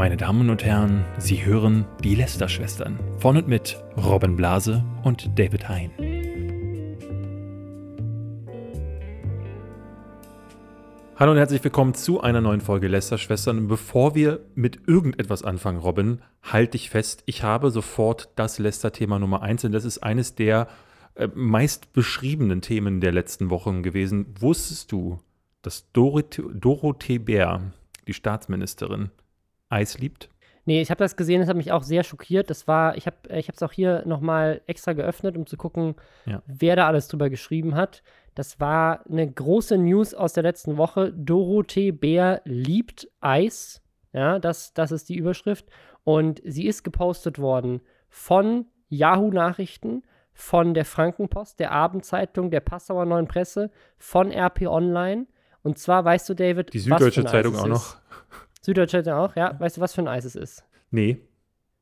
Meine Damen und Herren, Sie hören die Lästerschwestern. Von und mit Robin Blase und David Hein. Hallo und herzlich willkommen zu einer neuen Folge Lästerschwestern. Bevor wir mit irgendetwas anfangen, Robin, halte ich fest, ich habe sofort das Lästerthema Nummer 1, denn das ist eines der meist beschriebenen Themen der letzten Wochen gewesen. Wusstest du, dass Dorothee Bär, die Staatsministerin, Eis liebt? Nee, ich habe das gesehen, das hat mich auch sehr schockiert. Das war, ich habe es auch hier nochmal extra geöffnet, um zu gucken, Wer da alles drüber geschrieben hat. Das war eine große News aus der letzten Woche. Dorothee Bär liebt Eis. Ja, das ist die Überschrift. Und sie ist gepostet worden von Yahoo Nachrichten, von der Frankenpost, der Abendzeitung, der Passauer Neuen Presse, von RP Online. Und zwar, weißt du, David, die Süddeutsche Zeitung auch noch. Süddeutsche auch, ja. Weißt du, was für ein Eis es ist? Nee.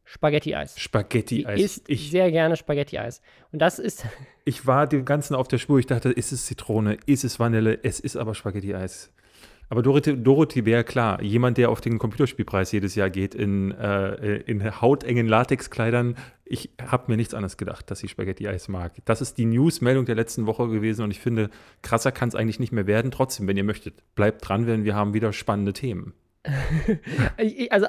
Spaghetti-Eis. Spaghetti-Eis. Ich sehr gerne Spaghetti-Eis. Und das ist... Ich war dem Ganzen auf der Spur. Ich dachte, ist es Zitrone, ist es Vanille, es ist aber Spaghetti-Eis. Aber Dorothee Bär, klar, jemand, der auf den Computerspielpreis jedes Jahr geht, in hautengen Latexkleidern. Ich habe mir nichts anderes gedacht, dass sie Spaghetti-Eis mag. Das ist die News-Meldung der letzten Woche gewesen und ich finde, krasser kann es eigentlich nicht mehr werden. Trotzdem, wenn ihr möchtet, bleibt dran, denn wir haben wieder spannende Themen. Also,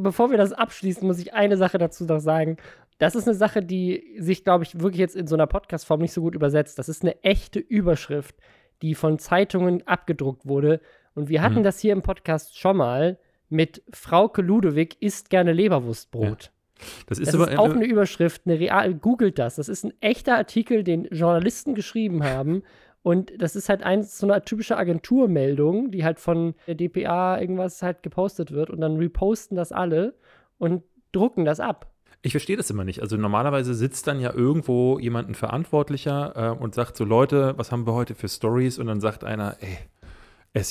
bevor wir das abschließen, muss ich eine Sache dazu noch sagen. Das ist eine Sache, die sich, glaube ich, wirklich jetzt in so einer Podcast-Form nicht so gut übersetzt. Das ist eine echte Überschrift, die von Zeitungen abgedruckt wurde. Und wir hatten das hier im Podcast schon mal mit Frauke Ludewigs isst gerne Leberwurstbrot. Ja. Das ist auch eine Überschrift, eine real. Googelt das. Das ist ein echter Artikel, den Journalisten geschrieben haben. Und das ist halt so eine typische Agenturmeldung, die halt von der DPA irgendwas halt gepostet wird und dann reposten das alle und drucken das ab. Ich verstehe das immer nicht. Also normalerweise sitzt dann ja irgendwo jemand ein Verantwortlicher und sagt so, Leute, was haben wir heute für Stories? Und dann sagt einer, ey,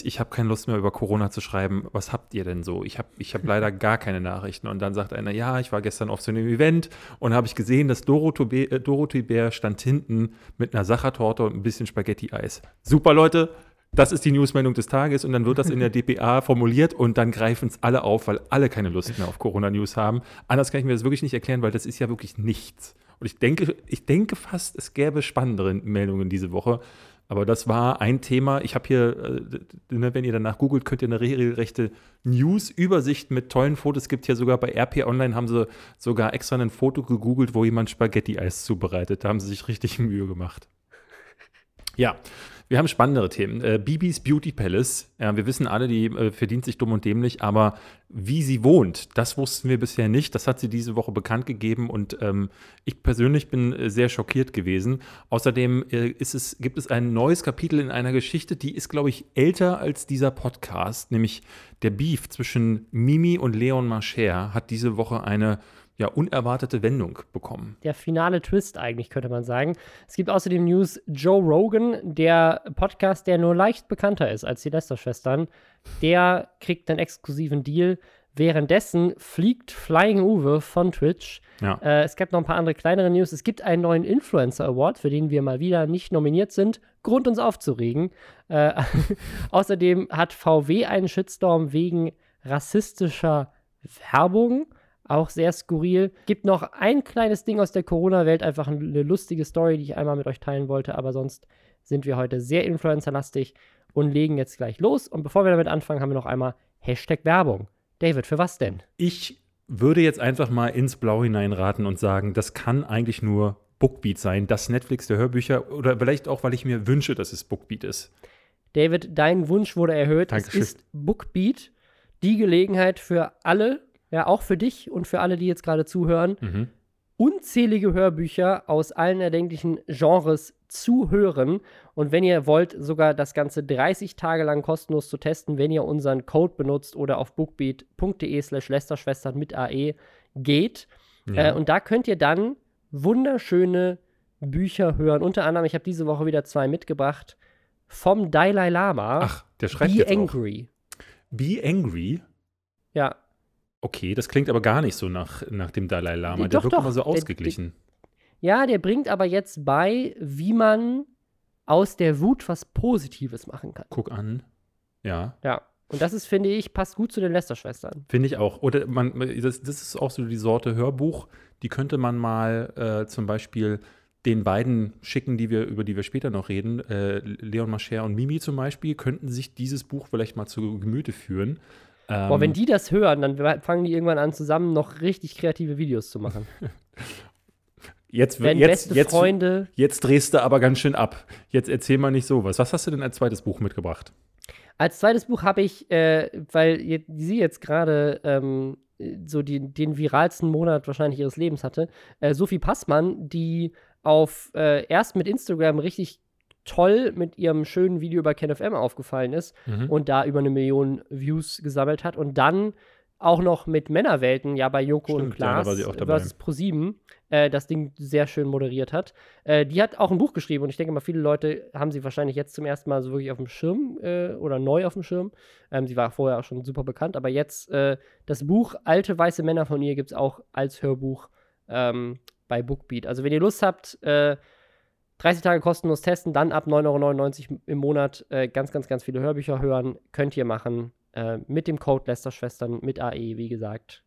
ich habe keine Lust mehr über Corona zu schreiben, was habt ihr denn so? Ich hab leider gar keine Nachrichten. Und dann sagt einer, ja, ich war gestern auf so einem Event und habe ich gesehen, dass Dorothee Bär stand hinten mit einer Sachertorte und ein bisschen Spaghetti-Eis. Super, Leute, das ist die Newsmeldung des Tages und dann wird das in der DPA formuliert und dann greifen es alle auf, weil alle keine Lust mehr auf Corona-News haben. Anders kann ich mir das wirklich nicht erklären, weil das ist ja wirklich nichts. Und ich denke fast, es gäbe spannendere Meldungen diese Woche. Aber das war ein Thema. Ich habe hier, wenn ihr danach googelt, könnt ihr eine regelrechte News-Übersicht mit tollen Fotos. Es gibt hier sogar bei RP Online, haben sie sogar extra ein Foto gegoogelt, wo jemand Spaghetti-Eis zubereitet. Da haben sie sich richtig Mühe gemacht. Ja, wir haben spannendere Themen. Bibis Beauty Palace. Ja, wir wissen alle, die verdient sich dumm und dämlich. Aber wie sie wohnt, das wussten wir bisher nicht. Das hat sie diese Woche bekannt gegeben. Und ich persönlich bin sehr schockiert gewesen. Außerdem gibt es ein neues Kapitel in einer Geschichte, die ist, glaube ich, älter als dieser Podcast. Nämlich der Beef zwischen Mimi und Leon Machère hat diese Woche eine unerwartete Wendung bekommen. Der finale Twist eigentlich, könnte man sagen. Es gibt außerdem News: Joe Rogan, der Podcast, der nur leicht bekannter ist als die Lästerschwestern, der kriegt einen exklusiven Deal. Währenddessen fliegt Flying Uwe von Twitch. Ja. Es gab noch ein paar andere kleinere News. Es gibt einen neuen Influencer Award, für den wir mal wieder nicht nominiert sind. Grund, uns aufzuregen. Außerdem hat VW einen Shitstorm wegen rassistischer Werbung. Auch sehr skurril. Gibt noch ein kleines Ding aus der Corona-Welt, einfach eine lustige Story, die ich einmal mit euch teilen wollte, aber sonst sind wir heute sehr influencerlastig und legen jetzt gleich los. Und bevor wir damit anfangen, haben wir noch einmal #Werbung. David, für was denn? Ich würde jetzt einfach mal ins Blau hineinraten und sagen, das kann eigentlich nur BookBeat sein, das Netflix der Hörbücher, oder vielleicht auch, weil ich mir wünsche, dass es BookBeat ist. David, dein Wunsch wurde erhöht. Dankeschön. Es ist BookBeat, die Gelegenheit für alle, ja, auch für dich und für alle, die jetzt gerade zuhören, unzählige Hörbücher aus allen erdenklichen Genres zu hören. Und wenn ihr wollt, sogar das Ganze 30 Tage lang kostenlos zu testen, wenn ihr unseren Code benutzt oder auf bookbeat.de/lästerschwestern mit AE geht. Ja. Und da könnt ihr dann wunderschöne Bücher hören. Unter anderem, ich habe diese Woche wieder 2 mitgebracht, vom Dalai Lama. Ach, der schreibt jetzt auch. Be Angry. Be Angry? Ja. Okay, das klingt aber gar nicht so nach dem Dalai Lama. Der wirkt immer so ausgeglichen. Der bringt aber jetzt bei, wie man aus der Wut was Positives machen kann. Guck an. Ja. Und das ist, finde ich, passt gut zu den Lästerschwestern. Finde ich auch. Oder man, das ist auch so die Sorte Hörbuch, die könnte man mal zum Beispiel den beiden schicken, über die wir später noch reden, Leon Machère und Mimi zum Beispiel, könnten sich dieses Buch vielleicht mal zu Gemüte führen. Boah, wenn die das hören, dann fangen die irgendwann an, zusammen noch richtig kreative Videos zu machen. Freunde. Jetzt drehst du aber ganz schön ab. Jetzt erzähl mal nicht sowas. Was hast du denn als zweites Buch mitgebracht? Als zweites Buch habe ich, weil sie jetzt gerade so den viralsten Monat wahrscheinlich ihres Lebens hatte, Sophie Passmann, die auf erst mit Instagram richtig toll mit ihrem schönen Video über KenFM aufgefallen ist und da über 1 Million Views gesammelt hat und dann auch noch mit Männerwelten, ja, bei Joko und Klaas versus ProSieben, das Ding sehr schön moderiert hat. Die hat auch ein Buch geschrieben und ich denke mal, viele Leute haben sie wahrscheinlich jetzt zum ersten Mal so wirklich auf dem Schirm oder neu auf dem Schirm. Sie war vorher auch schon super bekannt, aber jetzt das Buch Alte weiße Männer von ihr gibt es auch als Hörbuch bei BookBeat. Also wenn ihr Lust habt, 30 Tage kostenlos testen, dann ab 9,99 € im Monat ganz, ganz, ganz viele Hörbücher hören, könnt ihr machen. Mit dem Code Lästerschwestern, mit AE, wie gesagt.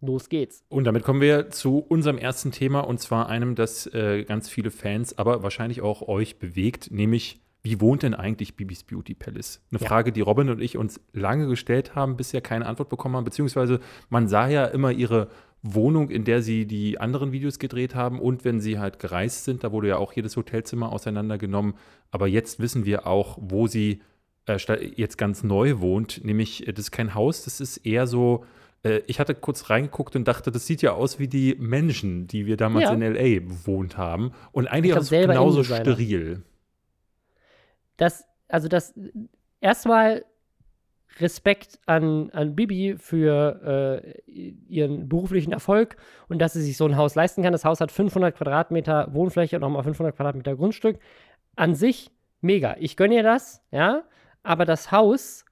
Los geht's. Und damit kommen wir zu unserem ersten Thema, und zwar einem, das ganz viele Fans, aber wahrscheinlich auch euch bewegt, nämlich, wie wohnt denn eigentlich Bibis Beauty Palace? Eine Frage, die Robin und ich uns lange gestellt haben, bisher keine Antwort bekommen haben, beziehungsweise man sah ja immer ihre Wohnung, in der sie die anderen Videos gedreht haben, und wenn sie halt gereist sind, da wurde ja auch jedes Hotelzimmer auseinandergenommen, aber jetzt wissen wir auch, wo sie jetzt ganz neu wohnt, nämlich das ist kein Haus, das ist eher so, ich hatte kurz reingeguckt und dachte, das sieht ja aus wie die Menschen, die wir damals in L.A. bewohnt haben, und eigentlich auch genauso steril. Das erstmal Respekt an Bibi für ihren beruflichen Erfolg und dass sie sich so ein Haus leisten kann. Das Haus hat 500 Quadratmeter Wohnfläche und nochmal 500 Quadratmeter Grundstück. An sich mega. Ich gönne ihr das, ja. Aber das Haus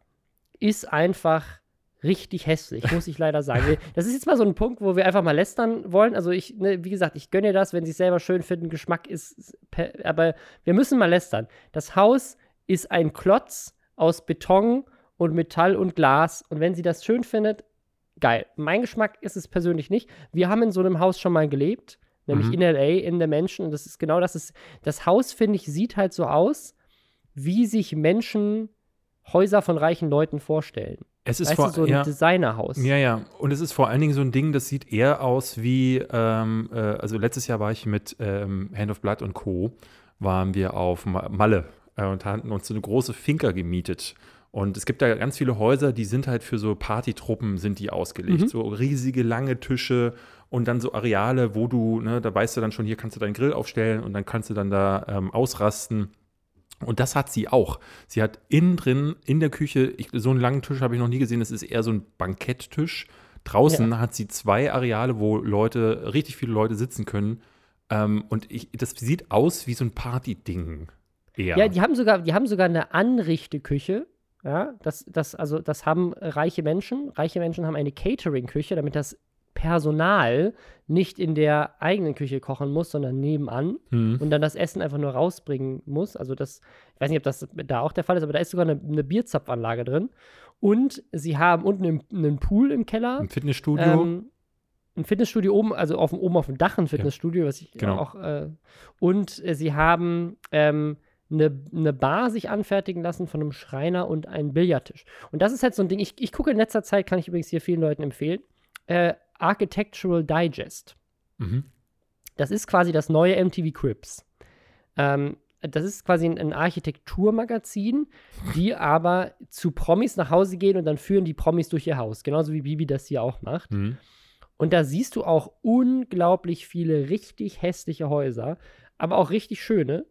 ist einfach richtig hässlich, muss ich leider sagen. Das ist jetzt mal so ein Punkt, wo wir einfach mal lästern wollen. Also wie gesagt, ich gönne ihr das, wenn sie es selber schön finden. Geschmack ist, aber wir müssen mal lästern. Das Haus ist ein Klotz aus Beton und Metall und Glas. Und wenn sie das schön findet, geil. Mein Geschmack ist es persönlich nicht. Wir haben in so einem Haus schon mal gelebt, nämlich in L.A., in The Mansion. Und das ist genau das. Das Haus, finde ich, sieht halt so aus, wie sich Menschen Häuser von reichen Leuten vorstellen. Es ist so ein Designerhaus. Ja, ja. Und es ist vor allen Dingen so ein Ding, das sieht eher aus wie, also letztes Jahr war ich mit Hand of Blood und Co. waren wir auf Malle und hatten uns so eine große Finca gemietet. Und es gibt da ganz viele Häuser, die sind halt für so Partytruppen sind die ausgelegt. So riesige, lange Tische und dann so Areale, wo du, ne, da weißt du dann schon, hier kannst du deinen Grill aufstellen und dann kannst du dann da ausrasten. Und das hat sie auch. Sie hat innen drin, in der Küche, so einen langen Tisch habe ich noch nie gesehen, das ist eher so ein Banketttisch. Draußen hat sie 2 Areale, wo Leute, richtig viele Leute sitzen können. Das sieht aus wie so ein Party-Ding eher. Ja, die haben sogar eine Anrichteküche. Ja, das haben reiche Menschen. Reiche Menschen haben eine Catering-Küche, damit das Personal nicht in der eigenen Küche kochen muss, sondern nebenan und dann das Essen einfach nur rausbringen muss. Also das, ich weiß nicht, ob das da auch der Fall ist, aber da ist sogar eine Bierzapfanlage drin. Und sie haben unten einen Pool im Keller. Ein Fitnessstudio. Ein Fitnessstudio oben, also oben auf dem Dach ein Fitnessstudio, was ich auch und sie haben eine Bar sich anfertigen lassen von einem Schreiner und einen Billardtisch. Und das ist halt so ein Ding, ich gucke in letzter Zeit, kann ich übrigens hier vielen Leuten empfehlen, Architectural Digest. Das ist quasi das neue MTV Cribs. Das ist quasi ein Architekturmagazin, die aber zu Promis nach Hause gehen und dann führen die Promis durch ihr Haus. Genauso wie Bibi das hier auch macht. Und da siehst du auch unglaublich viele richtig hässliche Häuser, aber auch richtig schöne.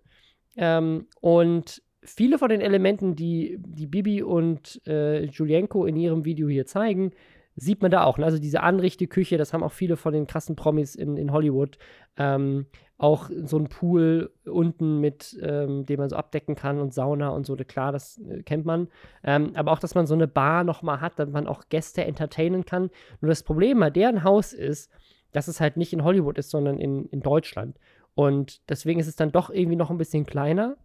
Und viele von den Elementen, die Bibi und Julienko in ihrem Video hier zeigen, sieht man da auch. Also diese Anrichteküche, das haben auch viele von den krassen Promis in Hollywood. Auch so ein Pool unten mit, den man so abdecken kann und Sauna und so. Klar, das kennt man. Aber auch, dass man so eine Bar nochmal hat, damit man auch Gäste entertainen kann. Nur das Problem bei deren Haus ist, dass es halt nicht in Hollywood ist, sondern in Deutschland. Und deswegen ist es dann doch irgendwie noch ein bisschen kleiner.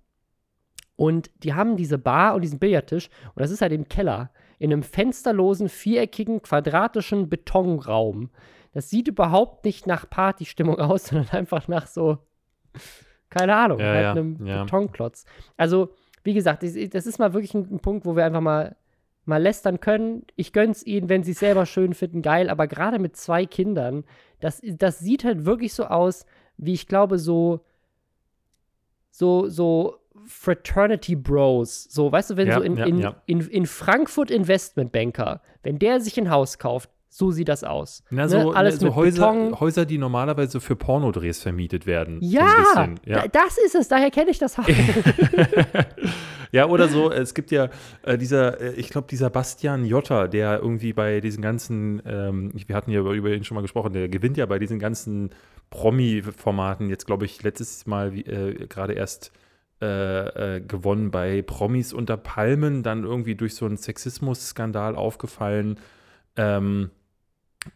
Und die haben diese Bar und diesen Billardtisch und das ist halt im Keller, in einem fensterlosen, viereckigen, quadratischen Betonraum. Das sieht überhaupt nicht nach Partystimmung aus, sondern einfach nach so, keine Ahnung, einem Betonklotz. Also, wie gesagt, das ist mal wirklich ein Punkt, wo wir einfach mal lästern können. Ich gönn's ihnen, wenn sie es selber schön finden, geil, aber gerade mit 2 Kindern, das sieht halt wirklich so aus, wie ich glaube, so Fraternity Bros, so, weißt du, wenn in Frankfurt Investmentbanker, wenn der sich ein Haus kauft, so sieht das aus. Na, so, ne? Alles so mit Häuser, die normalerweise für Pornodrehs vermietet werden. Ja, das ist es, daher kenne ich das Haus. Ja, oder so, es gibt ja dieser Bastian Jotta, der irgendwie bei diesen ganzen, wir hatten ja über ihn schon mal gesprochen, der gewinnt ja bei diesen ganzen Promi-Formaten, jetzt glaube ich letztes Mal gerade erst gewonnen bei Promis unter Palmen, dann irgendwie durch so einen Sexismus-Skandal aufgefallen.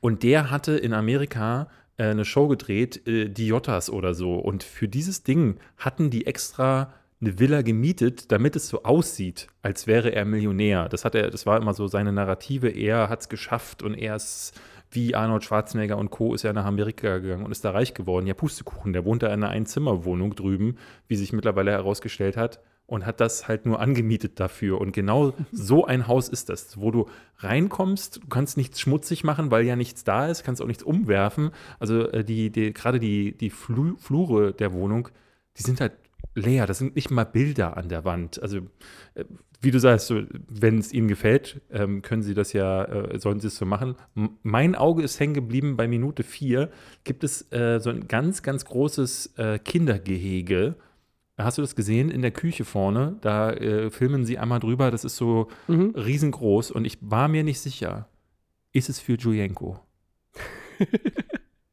Und der hatte in Amerika eine Show gedreht, die Jottas oder so. Und für dieses Ding hatten die extra eine Villa gemietet, damit es so aussieht, als wäre er Millionär. Das war immer so seine Narrative, er hat es geschafft und er ist wie Arnold Schwarzenegger und Co. ist ja nach Amerika gegangen und ist da reich geworden. Ja, Pustekuchen, der wohnt da in einer Einzimmerwohnung drüben, wie sich mittlerweile herausgestellt hat. Und hat das halt nur angemietet dafür. Und genau so ein Haus ist das, wo du reinkommst, du kannst nichts schmutzig machen, weil ja nichts da ist, kannst auch nichts umwerfen. Also die Flure der Wohnung, die sind halt leer. Das sind nicht mal Bilder an der Wand. Also wie du sagst, wenn es ihnen gefällt, können sie das ja, sollen sie es so machen. Mein Auge ist hängen geblieben bei Minute 4. Gibt es so ein ganz, ganz großes Kindergehege. Hast du das gesehen? In der Küche vorne, da filmen sie einmal drüber, das ist so riesengroß und ich war mir nicht sicher, ist es für Julienko?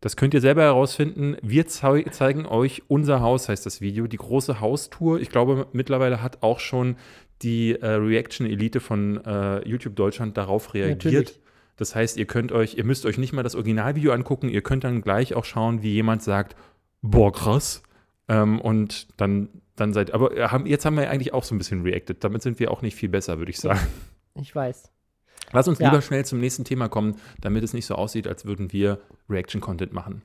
Das könnt ihr selber herausfinden. Wir zeigen euch Unser Haus, heißt das Video, die große Haustour. Ich glaube, mittlerweile hat auch schon die Reaction-Elite von YouTube Deutschland darauf reagiert. Natürlich. Das heißt, ihr müsst euch nicht mal das Originalvideo angucken, ihr könnt dann gleich auch schauen, wie jemand sagt, boah, krass. Und dann seid, aber jetzt haben wir eigentlich auch so ein bisschen reacted. Damit sind wir auch nicht viel besser, würde ich sagen. Ich weiß. Lass uns lieber schnell zum nächsten Thema kommen, damit es nicht so aussieht, als würden wir Reaction-Content machen.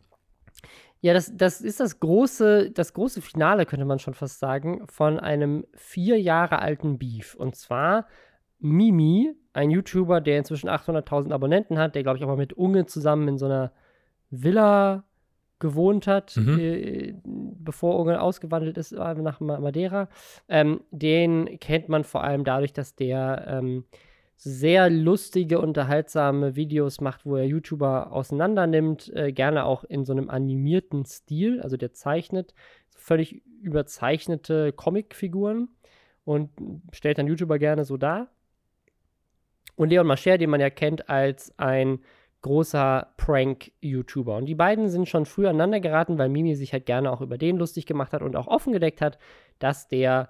Ja, das ist das große Finale, könnte man schon fast sagen, von einem 4 Jahre alten Beef. Und zwar Mimi, ein YouTuber, der inzwischen 800.000 Abonnenten hat, der, glaube ich, auch mal mit Unge zusammen in so einer Villa gewohnt hat, bevor Ungarn ausgewandert ist nach Madeira. Den kennt man vor allem dadurch, dass der sehr lustige, unterhaltsame Videos macht, wo er YouTuber auseinandernimmt, gerne auch in so einem animierten Stil, also der zeichnet völlig überzeichnete Comicfiguren und stellt dann YouTuber gerne so dar. Und Leon Machère, den man ja kennt als ein großer Prank-YouTuber. Und die beiden sind schon früh aneinander geraten, weil Mimi sich halt gerne auch über den lustig gemacht hat und auch offengedeckt hat, dass der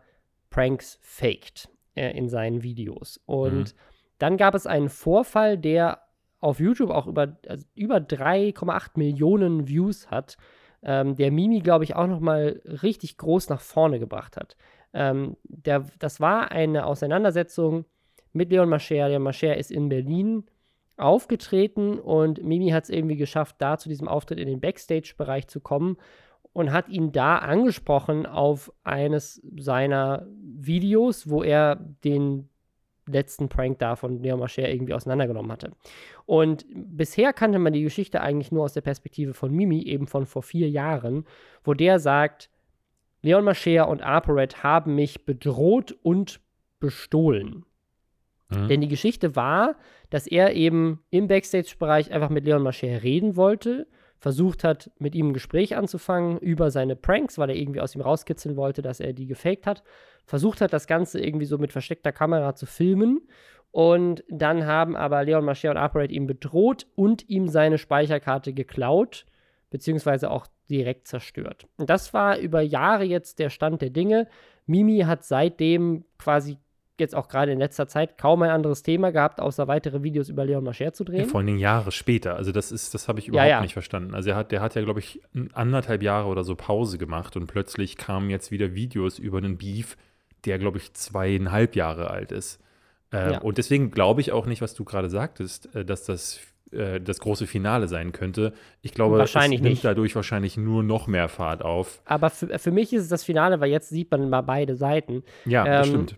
Pranks faked in seinen Videos. Und dann gab es einen Vorfall, der auf YouTube auch über 3,8 Millionen Views hat, der Mimi, glaube ich, auch nochmal richtig groß nach vorne gebracht hat. Das war eine Auseinandersetzung mit Leon Machère. Leon Machère ist in Berlin aufgetreten und Mimi hat es irgendwie geschafft, da zu diesem Auftritt in den Backstage-Bereich zu kommen und hat ihn da angesprochen auf eines seiner Videos, wo er den letzten Prank da von Leon Machère irgendwie auseinandergenommen hatte. Und bisher kannte man die Geschichte eigentlich nur aus der Perspektive von Mimi, eben von vor 4 Jahren, wo der sagt, Leon Machère und ApoRed haben mich bedroht und bestohlen. Denn die Geschichte war, dass er eben im Backstage-Bereich einfach mit Leon Machère reden wollte, versucht hat, mit ihm ein Gespräch anzufangen über seine Pranks, weil er irgendwie aus ihm rauskitzeln wollte, dass er die gefaked hat, versucht hat, das Ganze irgendwie so mit versteckter Kamera zu filmen und dann haben aber Leon Machère und ApoRed ihn bedroht und ihm seine Speicherkarte geklaut, beziehungsweise auch direkt zerstört. Und das war über Jahre jetzt der Stand der Dinge. Mimi hat seitdem quasi jetzt auch gerade in letzter Zeit kaum ein anderes Thema gehabt, außer weitere Videos über Leon Machère zu drehen. Ja, vor allen Dingen Jahre später. Also das habe ich überhaupt nicht verstanden. Also der hat ja, glaube ich, 1,5 Jahre oder so Pause gemacht und plötzlich kamen jetzt wieder Videos über einen Beef, der, glaube ich, 2,5 Jahre alt ist. Ja. Und deswegen glaube ich auch nicht, was du gerade sagtest, dass das das große Finale sein könnte. Ich glaube, es nimmt dadurch wahrscheinlich nur noch mehr Fahrt auf. Aber für mich ist es das Finale, weil jetzt sieht man mal beide Seiten. Ja, das stimmt.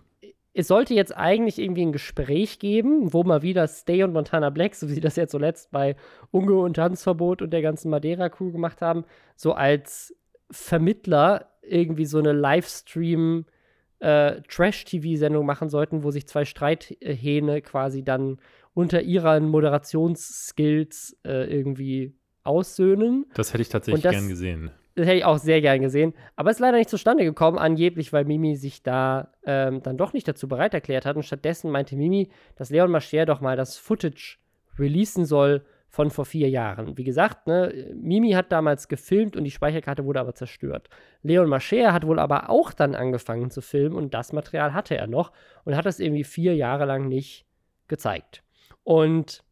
Es sollte jetzt eigentlich irgendwie ein Gespräch geben, wo mal wieder Stay und Montana Black, so wie sie das jetzt zuletzt bei Unge und Tanzverbot und der ganzen Madeira-Crew gemacht haben, so als Vermittler irgendwie so eine Livestream-Trash-TV-Sendung machen sollten, wo sich zwei Streithähne quasi dann unter ihren Moderationsskills irgendwie aussöhnen. Das hätte ich tatsächlich gern gesehen. Das hätte ich auch sehr gern gesehen. Aber es ist leider nicht zustande gekommen, angeblich, weil Mimi sich da dann doch nicht dazu bereit erklärt hat. Und stattdessen meinte Mimi, dass Leon Machère doch mal das Footage releasen soll von vor 4 Jahren. Wie gesagt, ne, Mimi hat damals gefilmt und die Speicherkarte wurde aber zerstört. Leon Machère hat wohl aber auch dann angefangen zu filmen und das Material hatte er noch und hat das irgendwie 4 Jahre lang nicht gezeigt. Und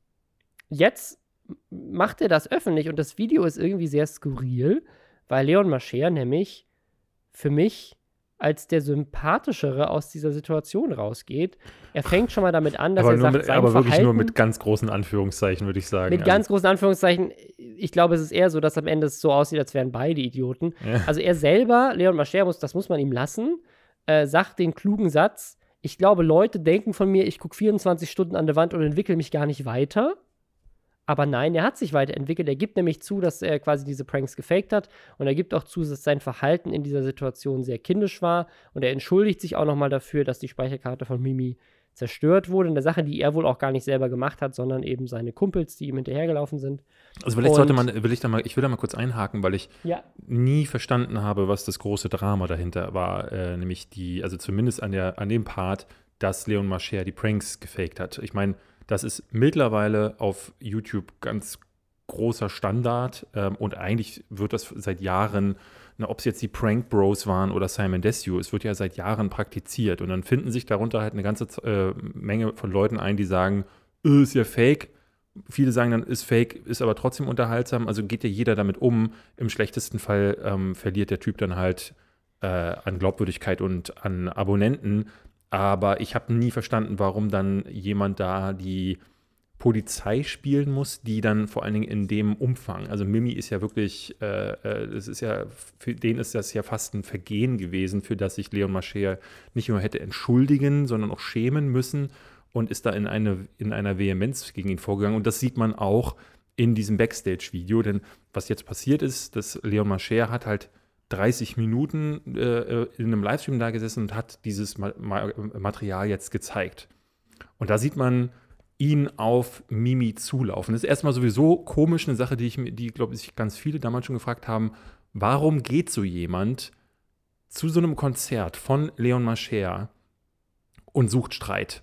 jetzt macht er das öffentlich und das Video ist irgendwie sehr skurril, weil Leon Machère nämlich für mich als der Sympathischere aus dieser Situation rausgeht. Er fängt schon mal damit an, dass er sagt, sein Verhalten... Aber wirklich nur mit ganz großen Anführungszeichen, würde ich sagen. Mit ganz großen Anführungszeichen. Ich glaube, es ist eher so, dass am Ende es so aussieht, als wären beide Idioten. Ja. Also er selber, Leon Machère, das muss man ihm lassen, sagt den klugen Satz, ich glaube, Leute denken von mir, ich gucke 24 Stunden an der Wand und entwickle mich gar nicht weiter. Aber nein, er hat sich weiterentwickelt. Er gibt nämlich zu, dass er quasi diese Pranks gefaked hat. Und er gibt auch zu, dass sein Verhalten in dieser Situation sehr kindisch war. Und er entschuldigt sich auch nochmal dafür, dass die Speicherkarte von Mimi zerstört wurde. Eine Sache, die er wohl auch gar nicht selber gemacht hat, sondern eben seine Kumpels, die ihm hinterhergelaufen sind. Also vielleicht ich will da mal kurz einhaken, weil ich nie verstanden habe, was das große Drama dahinter war. Nämlich zumindest an dem Part, dass Leon Machère die Pranks gefaked hat. Ich meine, das ist mittlerweile auf YouTube ganz großer Standard und eigentlich wird das seit Jahren, ob es jetzt die Prank Bros waren oder Simon Desue, es wird ja seit Jahren praktiziert und dann finden sich darunter halt eine ganze Menge von Leuten ein, die sagen, ist ja fake. Viele sagen dann, ist fake, ist aber trotzdem unterhaltsam, also geht ja jeder damit um. Im schlechtesten Fall verliert der Typ dann halt an Glaubwürdigkeit und an Abonnenten. Aber ich habe nie verstanden, warum dann jemand da die Polizei spielen muss, die dann vor allen Dingen in dem Umfang, also Mimi ist ja wirklich, für den ist das ja fast ein Vergehen gewesen, für das sich Leon Machère nicht nur hätte entschuldigen, sondern auch schämen müssen und ist da in einer Vehemenz gegen ihn vorgegangen. Und das sieht man auch in diesem Backstage-Video, denn was jetzt passiert ist, dass Leon Machère hat halt 30 Minuten in einem Livestream da gesessen und hat dieses Material jetzt gezeigt. Und da sieht man ihn auf Mimi zulaufen. Das ist erstmal sowieso komisch, eine Sache, die glaube ich, ganz viele damals schon gefragt haben, warum geht so jemand zu so einem Konzert von Leon Machère und sucht Streit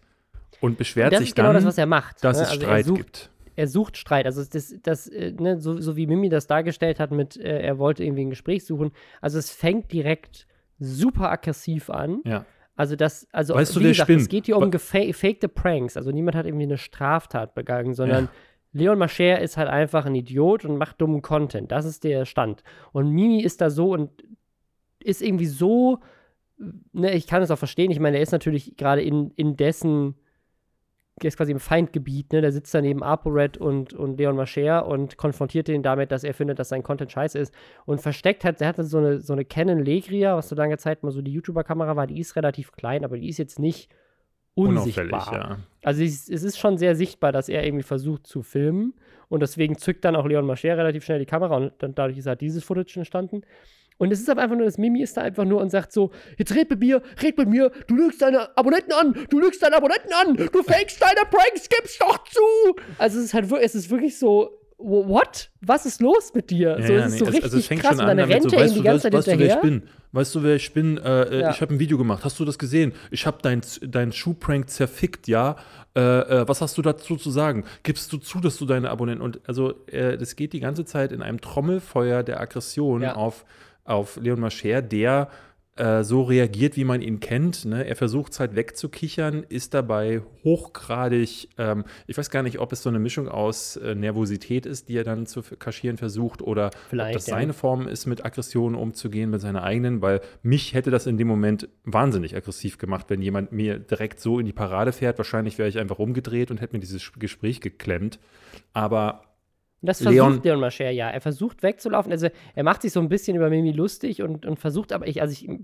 und beschwert sich dann, dass es Streit gibt. Er sucht Streit, also so wie Mimi das dargestellt hat mit, er wollte irgendwie ein Gespräch suchen, also es fängt direkt super aggressiv an, ja. Es geht hier um gefakte Pranks, also niemand hat irgendwie eine Straftat begangen, sondern Leon Machère ist halt einfach ein Idiot und macht dummen Content, das ist der Stand und Mimi ist da so und ist irgendwie so, ne, ich kann es auch verstehen, ich meine, er ist natürlich gerade in dessen ist quasi im Feindgebiet, ne? Der sitzt dann neben ApoRed und Leon Machère und konfrontiert ihn damit, dass er findet, dass sein Content scheiße ist. Und versteckt hat, er hatte so eine Canon Legria, was so lange Zeit mal so die YouTuber-Kamera war, die ist relativ klein, aber die ist jetzt nicht unsichtbar. Ja. Also es ist schon sehr sichtbar, dass er irgendwie versucht zu filmen und deswegen zückt dann auch Leon Machère relativ schnell die Kamera und dann dadurch ist halt dieses Footage entstanden. Und es ist aber einfach nur, dass Mimi ist da einfach nur und sagt so, jetzt red mit mir, du lügst deine Abonnenten an, du fakest deine Pranks, gib's doch zu. Also es ist halt wirklich, so, what? Was ist los mit dir? Ja, so, es ist so richtig krass und dann rennt er ihm die ganze Zeit hinterher. Weißt du, wer ich bin? Ich habe ein Video gemacht, hast du das gesehen? Ich habe dein Schuhprank zerfickt, ja? Was hast du dazu zu sagen? Gibst du zu, dass du deine Abonnenten und also das geht die ganze Zeit in einem Trommelfeuer der Aggression auf Leon Machère, der so reagiert, wie man ihn kennt. Ne? Er versucht es halt wegzukichern, ist dabei hochgradig, ich weiß gar nicht, ob es so eine Mischung aus Nervosität ist, die er dann zu kaschieren versucht, oder vielleicht, ob das seine Form ist, mit Aggressionen umzugehen, mit seiner eigenen, weil mich hätte das in dem Moment wahnsinnig aggressiv gemacht, wenn jemand mir direkt so in die Parade fährt. Wahrscheinlich wäre ich einfach rumgedreht und hätte mir dieses Gespräch geklemmt. Aber das versucht Leon Machère, ja. Er versucht wegzulaufen, also er macht sich so ein bisschen über Mimi lustig und versucht, aber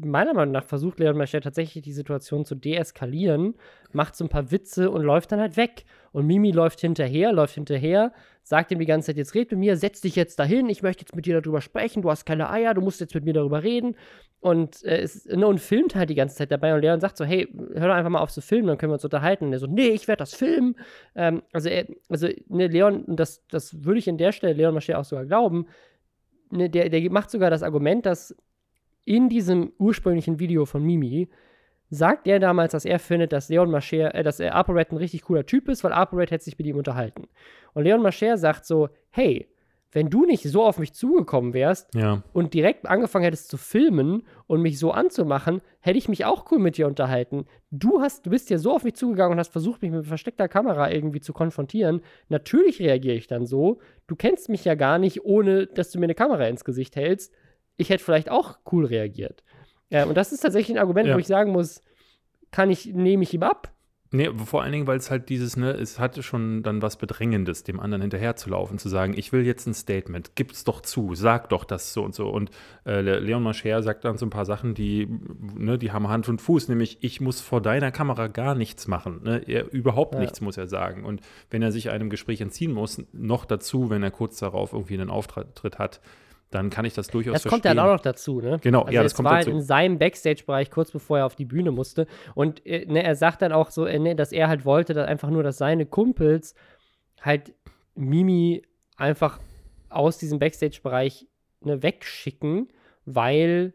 meiner Meinung nach versucht Leon Machère tatsächlich die Situation zu deeskalieren, macht so ein paar Witze und läuft dann halt weg. Und Mimi läuft hinterher, sagt ihm die ganze Zeit, jetzt red mit mir, setz dich jetzt dahin, ich möchte jetzt mit dir darüber sprechen, du hast keine Eier, du musst jetzt mit mir darüber reden. Und filmt halt die ganze Zeit dabei, und Leon sagt so, hey, hör doch einfach mal auf zu filmen, dann können wir uns unterhalten. Und er so, nee, ich werde das filmen. Leon, das würde ich in der Stelle Leon Machère auch sogar glauben, ne, der macht sogar das Argument, dass in diesem ursprünglichen Video von Mimi sagt er damals, dass er findet, dass Leon Machère, dass ApoRed ein richtig cooler Typ ist, weil ApoRed hätte sich mit ihm unterhalten. Und Leon Machère sagt so, hey, wenn du nicht so auf mich zugekommen wärst und direkt angefangen hättest zu filmen und mich so anzumachen, hätte ich mich auch cool mit dir unterhalten. Du bist ja so auf mich zugegangen und hast versucht, mich mit versteckter Kamera irgendwie zu konfrontieren. Natürlich reagiere ich dann so. Du kennst mich ja gar nicht, ohne dass du mir eine Kamera ins Gesicht hältst. Ich hätte vielleicht auch cool reagiert. Ja, und das ist tatsächlich ein Argument, wo ich sagen muss, nehme ich ihm ab? Nee, vor allen Dingen, weil es halt es hatte schon dann was Bedrängendes, dem anderen hinterherzulaufen, zu sagen, ich will jetzt ein Statement, gib's doch zu, sag doch das so und so. Und Leon Machère sagt dann so ein paar Sachen, die haben Hand und Fuß, nämlich, ich muss vor deiner Kamera gar nichts machen. Ne? Überhaupt nichts muss er sagen. Und wenn er sich einem Gespräch entziehen muss, noch dazu, wenn er kurz darauf irgendwie einen Auftritt hat, dann kann ich das durchaus verstehen. Das kommt dann auch noch dazu, ne? Genau, also das kommt dazu. Er war in seinem Backstage-Bereich, kurz bevor er auf die Bühne musste. Und er sagt dann auch so, dass er halt wollte, dass einfach nur, dass seine Kumpels halt Mimi einfach aus diesem Backstage-Bereich wegschicken, weil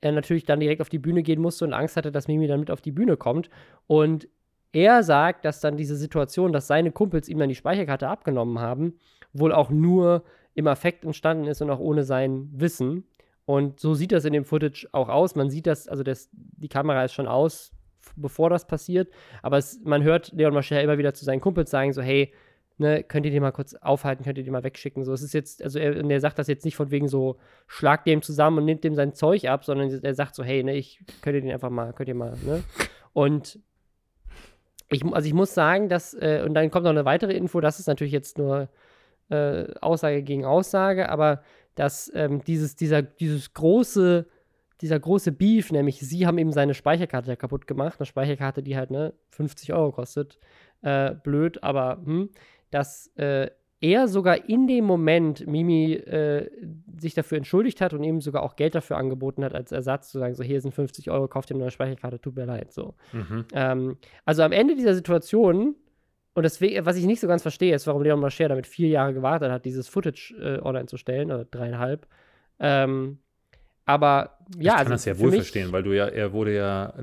er natürlich dann direkt auf die Bühne gehen musste und Angst hatte, dass Mimi dann mit auf die Bühne kommt. Und er sagt, dass dann diese Situation, dass seine Kumpels ihm dann die Speicherkarte abgenommen haben, wohl auch nur im Affekt entstanden ist und auch ohne sein Wissen. Und so sieht das in dem Footage auch aus. Man sieht das, also die Kamera ist schon aus, bevor das passiert. Aber man hört Leon Machère immer wieder zu seinen Kumpels sagen, so, hey, könnt ihr den mal kurz aufhalten, könnt ihr den mal wegschicken. So, es ist jetzt, also er sagt das jetzt nicht von wegen so, schlag dem zusammen und nimmt dem sein Zeug ab, sondern er sagt so, hey, könnt ihr den einfach mal. Und ich muss sagen, dass, und dann kommt noch eine weitere Info, das ist natürlich jetzt nur Aussage gegen Aussage, aber dass dieser große Beef, nämlich sie haben eben seine Speicherkarte kaputt gemacht, eine Speicherkarte, die halt 50 € kostet, blöd, aber dass er sogar in dem Moment Mimi sich dafür entschuldigt hat und ihm sogar auch Geld dafür angeboten hat als Ersatz, zu sagen, so, hier sind 50 €, kauft dir eine neue Speicherkarte, tut mir leid, so. Mhm. Also am Ende dieser Situation. Und deswegen, was ich nicht so ganz verstehe, ist, warum Leon Machère damit 4 Jahre gewartet hat, dieses Footage online zu stellen, oder 3,5. Aber ja, ich kann das ja wohl verstehen, weil er wurde ja,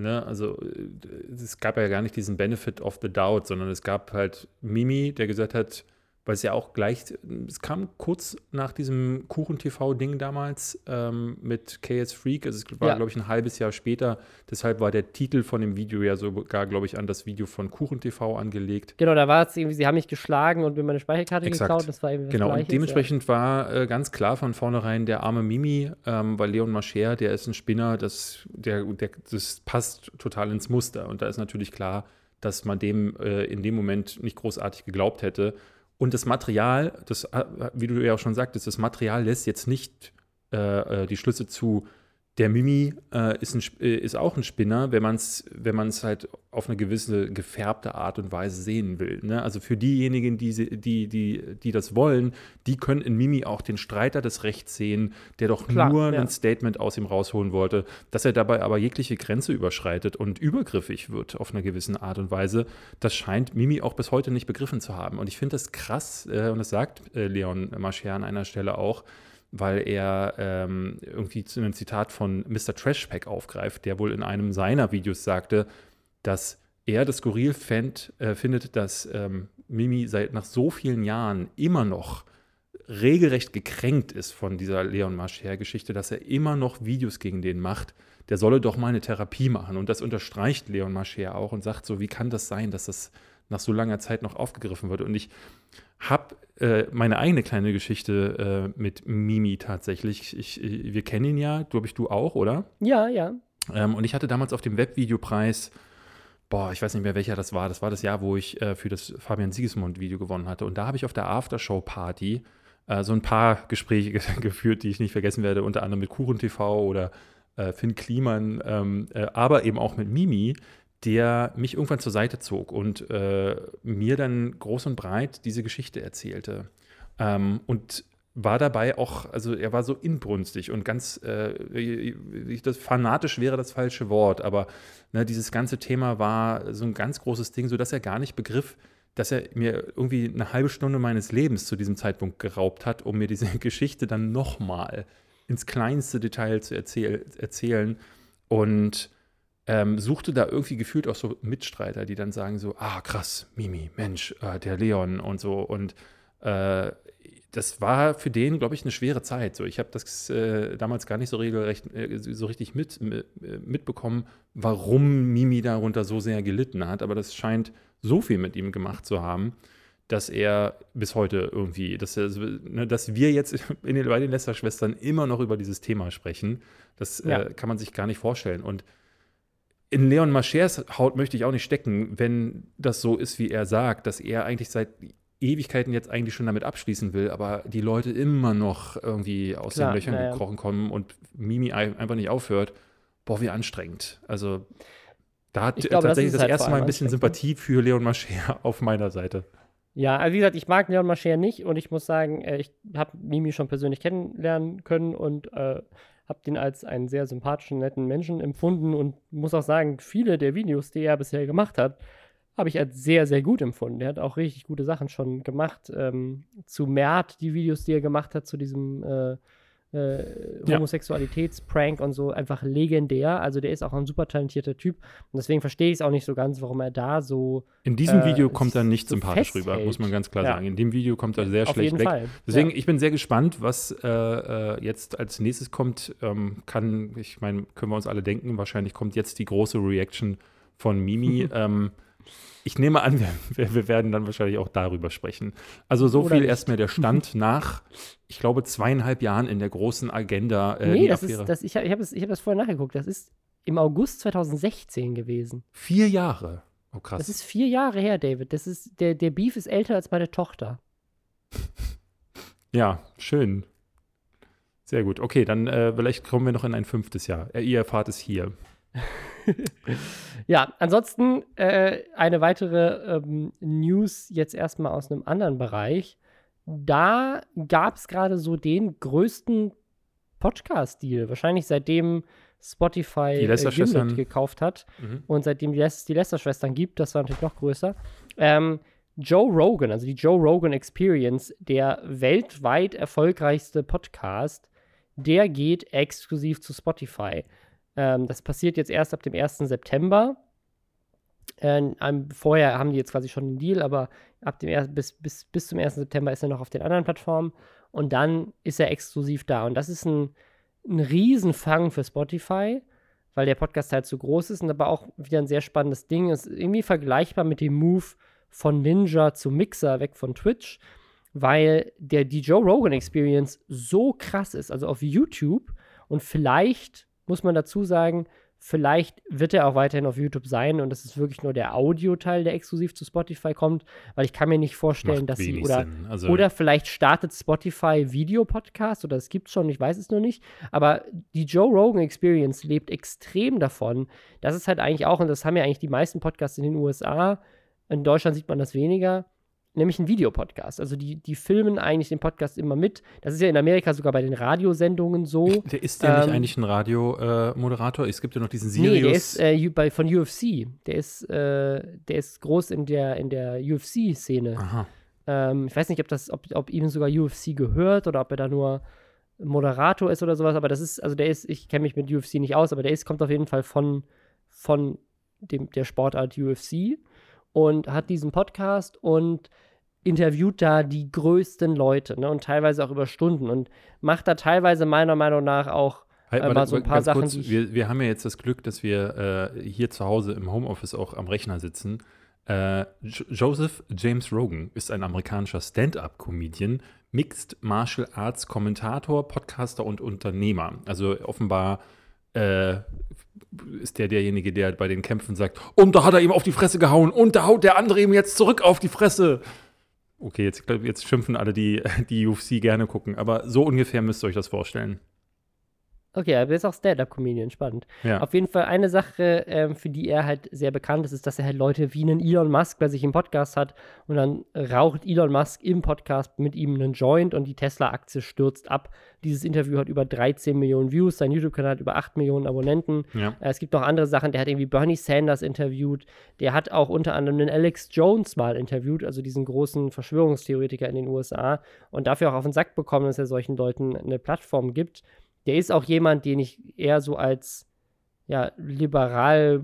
es gab ja gar nicht diesen Benefit of the Doubt, sondern es gab halt Mimi, der gesagt hat, weil es ja auch gleich, es kam kurz nach diesem Kuchen-TV-Ding damals mit KS Freak, also es war, glaube ich, ein halbes Jahr später, deshalb war der Titel von dem Video ja sogar, glaube ich, an das Video von Kuchen-TV angelegt. Genau, da war es irgendwie, sie haben mich geschlagen und mir meine Speicherkarte geklaut, das war eben das Gleiche. Genau, und dementsprechend war ganz klar von vornherein der arme Mimi, weil Leon Machère, der ist ein Spinner, das passt total ins Muster, und da ist natürlich klar, dass man dem in dem Moment nicht großartig geglaubt hätte. Und das Material, das, wie du ja auch schon sagtest, das Material lässt jetzt nicht die Schlüsse zu, der Mimi ist auch ein Spinner, wenn man es halt auf eine gewisse gefärbte Art und Weise sehen will. Ne? Also für diejenigen, die das wollen, die können in Mimi auch den Streiter des Rechts sehen, der doch ein Statement aus ihm rausholen wollte, dass er dabei aber jegliche Grenze überschreitet und übergriffig wird auf eine gewisse Art und Weise. Das scheint Mimi auch bis heute nicht begriffen zu haben. Und ich finde das krass, und das sagt Leon Machère an einer Stelle auch, weil er irgendwie ein Zitat von Mr. Trashpack aufgreift, der wohl in einem seiner Videos sagte, dass er das skurril findet, dass Mimi seit nach so vielen Jahren immer noch regelrecht gekränkt ist von dieser Leon Machère-Geschichte, dass er immer noch Videos gegen den macht, der solle doch mal eine Therapie machen. Und das unterstreicht Leon Machère auch und sagt so, wie kann das sein, dass das nach so langer Zeit noch aufgegriffen wird? Und ich habe meine eigene kleine Geschichte mit Mimi tatsächlich. Wir kennen ihn ja, glaube ich, du auch, oder? Ja. Und ich hatte damals auf dem Webvideopreis, ich weiß nicht mehr, welcher das war. Das war das Jahr, wo ich für das Fabian Siegesmund-Video gewonnen hatte. Und da habe ich auf der Aftershow-Party so ein paar Gespräche geführt, die ich nicht vergessen werde, unter anderem mit Kuchen TV oder Finn Kliman, aber eben auch mit Mimi, der mich irgendwann zur Seite zog und mir dann groß und breit diese Geschichte erzählte. Und war dabei auch, also er war so inbrünstig und ganz, das fanatisch wäre das falsche Wort, aber ne, dieses ganze Thema war so ein ganz großes Ding, sodass er gar nicht begriff, dass er mir irgendwie eine halbe Stunde meines Lebens zu diesem Zeitpunkt geraubt hat, um mir diese Geschichte dann nochmal ins kleinste Detail zu erzählen und suchte da irgendwie gefühlt auch so Mitstreiter, die dann sagen so, krass, Mimi, Mensch, der Leon und so und das war für den, glaube ich, eine schwere Zeit. So, ich habe das damals gar nicht so regelrecht, so richtig mitbekommen, warum Mimi darunter so sehr gelitten hat. Aber das scheint so viel mit ihm gemacht zu haben, dass er bis heute irgendwie, dass wir jetzt bei den Lästerschwestern immer noch über dieses Thema sprechen, das kann man sich gar nicht vorstellen. Und in Leon Machères Haut möchte ich auch nicht stecken, wenn das so ist, wie er sagt, dass er eigentlich seit Ewigkeiten jetzt eigentlich schon damit abschließen will, aber die Leute immer noch irgendwie aus den Löchern gekrochen kommen und Mimi einfach nicht aufhört, wie anstrengend. Also da hat tatsächlich das erste Mal ein bisschen Sympathie für Leon Machère auf meiner Seite. Ja, also wie gesagt, ich mag Leon Machère nicht und ich muss sagen, ich habe Mimi schon persönlich kennenlernen können und habe den als einen sehr sympathischen, netten Menschen empfunden und muss auch sagen, viele der Videos, die er bisher gemacht hat, habe ich als sehr, sehr gut empfunden. Der hat auch richtig gute Sachen schon gemacht. Zu Mert, die Videos, die er gemacht hat, zu diesem Homosexualitätsprank und so, einfach legendär. Also der ist auch ein super talentierter Typ. Und deswegen verstehe ich es auch nicht so ganz, warum er da so in diesem Video kommt er nicht so sympathisch rüber, muss man ganz klar sagen. In dem Video kommt er sehr schlecht weg. Fall. Deswegen, ich bin sehr gespannt, was jetzt als nächstes kommt. Können wir uns alle denken, wahrscheinlich kommt jetzt die große Reaction von Mimi. Ich nehme an, wir werden dann wahrscheinlich auch darüber sprechen. Also so oder viel nicht. Erstmal der Stand nach, ich glaube, 2,5 Jahren in der großen Agenda. Die Affäre. Ich habe das vorher nachgeguckt. Das ist im August 2016 gewesen. 4 Jahre? Oh krass. Das ist 4 Jahre her, David. Das ist, der Beef ist älter als meine Tochter. Ja, schön. Sehr gut. Okay, dann vielleicht kommen wir noch in ein 5. Jahr. Ihr erfahrt es hier. Ja, ansonsten eine weitere News jetzt erstmal aus einem anderen Bereich. Da gab es gerade so den größten Podcast-Deal, wahrscheinlich seitdem Spotify Gimlet gekauft hat und seitdem die Lästerschwestern gibt, das war natürlich noch größer. Joe Rogan, also die Joe Rogan Experience, der weltweit erfolgreichste Podcast, der geht exklusiv zu Spotify. Das passiert jetzt erst ab dem 1. September. Vorher haben die jetzt quasi schon einen Deal, aber bis zum 1. September ist er noch auf den anderen Plattformen und dann ist er exklusiv da. Und das ist ein Riesenfang für Spotify, weil der Podcast halt so groß ist und aber auch wieder ein sehr spannendes Ding. Ist irgendwie vergleichbar mit dem Move von Ninja zu Mixer, weg von Twitch, weil die Joe Rogan Experience so krass ist, also auf YouTube und vielleicht muss man dazu sagen, vielleicht wird er auch weiterhin auf YouTube sein und das ist wirklich nur der Audioteil, der exklusiv zu Spotify kommt, weil ich kann mir nicht vorstellen, dass sie oder vielleicht startet Spotify Videopodcast oder es gibt schon, ich weiß es nur nicht, aber die Joe Rogan Experience lebt extrem davon. Das ist halt eigentlich auch, und das haben ja eigentlich die meisten Podcasts in den USA, in Deutschland sieht man das weniger, nämlich ein Videopodcast. Also die filmen eigentlich den Podcast immer mit. Das ist ja in Amerika sogar bei den Radiosendungen so. Der ist ja nicht eigentlich ein Radiomoderator. Es gibt ja noch diesen Sirius. Nee, der ist von UFC. Der ist groß in der UFC-Szene. Aha. Ich weiß nicht, ob ihm sogar UFC gehört oder ob er da nur Moderator ist oder sowas. Aber das ist, also der ist, ich kenne mich mit UFC nicht aus, aber kommt auf jeden Fall von der Sportart UFC. Und hat diesen Podcast und interviewt da die größten Leute, ne, und teilweise auch über Stunden und macht da teilweise meiner Meinung nach auch mal so ein paar Sachen. Kurz, wir haben ja jetzt das Glück, dass wir hier zu Hause im Homeoffice auch am Rechner sitzen. Joseph James Rogan ist ein amerikanischer Stand-up-Comedian, Mixed Martial Arts Kommentator, Podcaster und Unternehmer. Also offenbar ist der derjenige, der bei den Kämpfen sagt, und da hat er ihm auf die Fresse gehauen und da haut der andere ihm jetzt zurück auf die Fresse. Okay, jetzt schimpfen alle, die UFC gerne gucken, aber so ungefähr müsst ihr euch das vorstellen. Okay, aber er ist auch Stand-Up-Comedian, spannend. Ja. Auf jeden Fall eine Sache, für die er halt sehr bekannt ist, ist, dass er halt Leute wie einen Elon Musk bei sich im Podcast hat und dann raucht Elon Musk im Podcast mit ihm einen Joint und die Tesla-Aktie stürzt ab. Dieses Interview hat über 13 Millionen Views, sein YouTube-Kanal hat über 8 Millionen Abonnenten. Ja. Es gibt noch andere Sachen, der hat irgendwie Bernie Sanders interviewt, der hat auch unter anderem den Alex Jones mal interviewt, also diesen großen Verschwörungstheoretiker in den USA und dafür auch auf den Sack bekommen, dass er solchen Leuten eine Plattform gibt. Der ist auch jemand, den ich eher so als ja, liberal,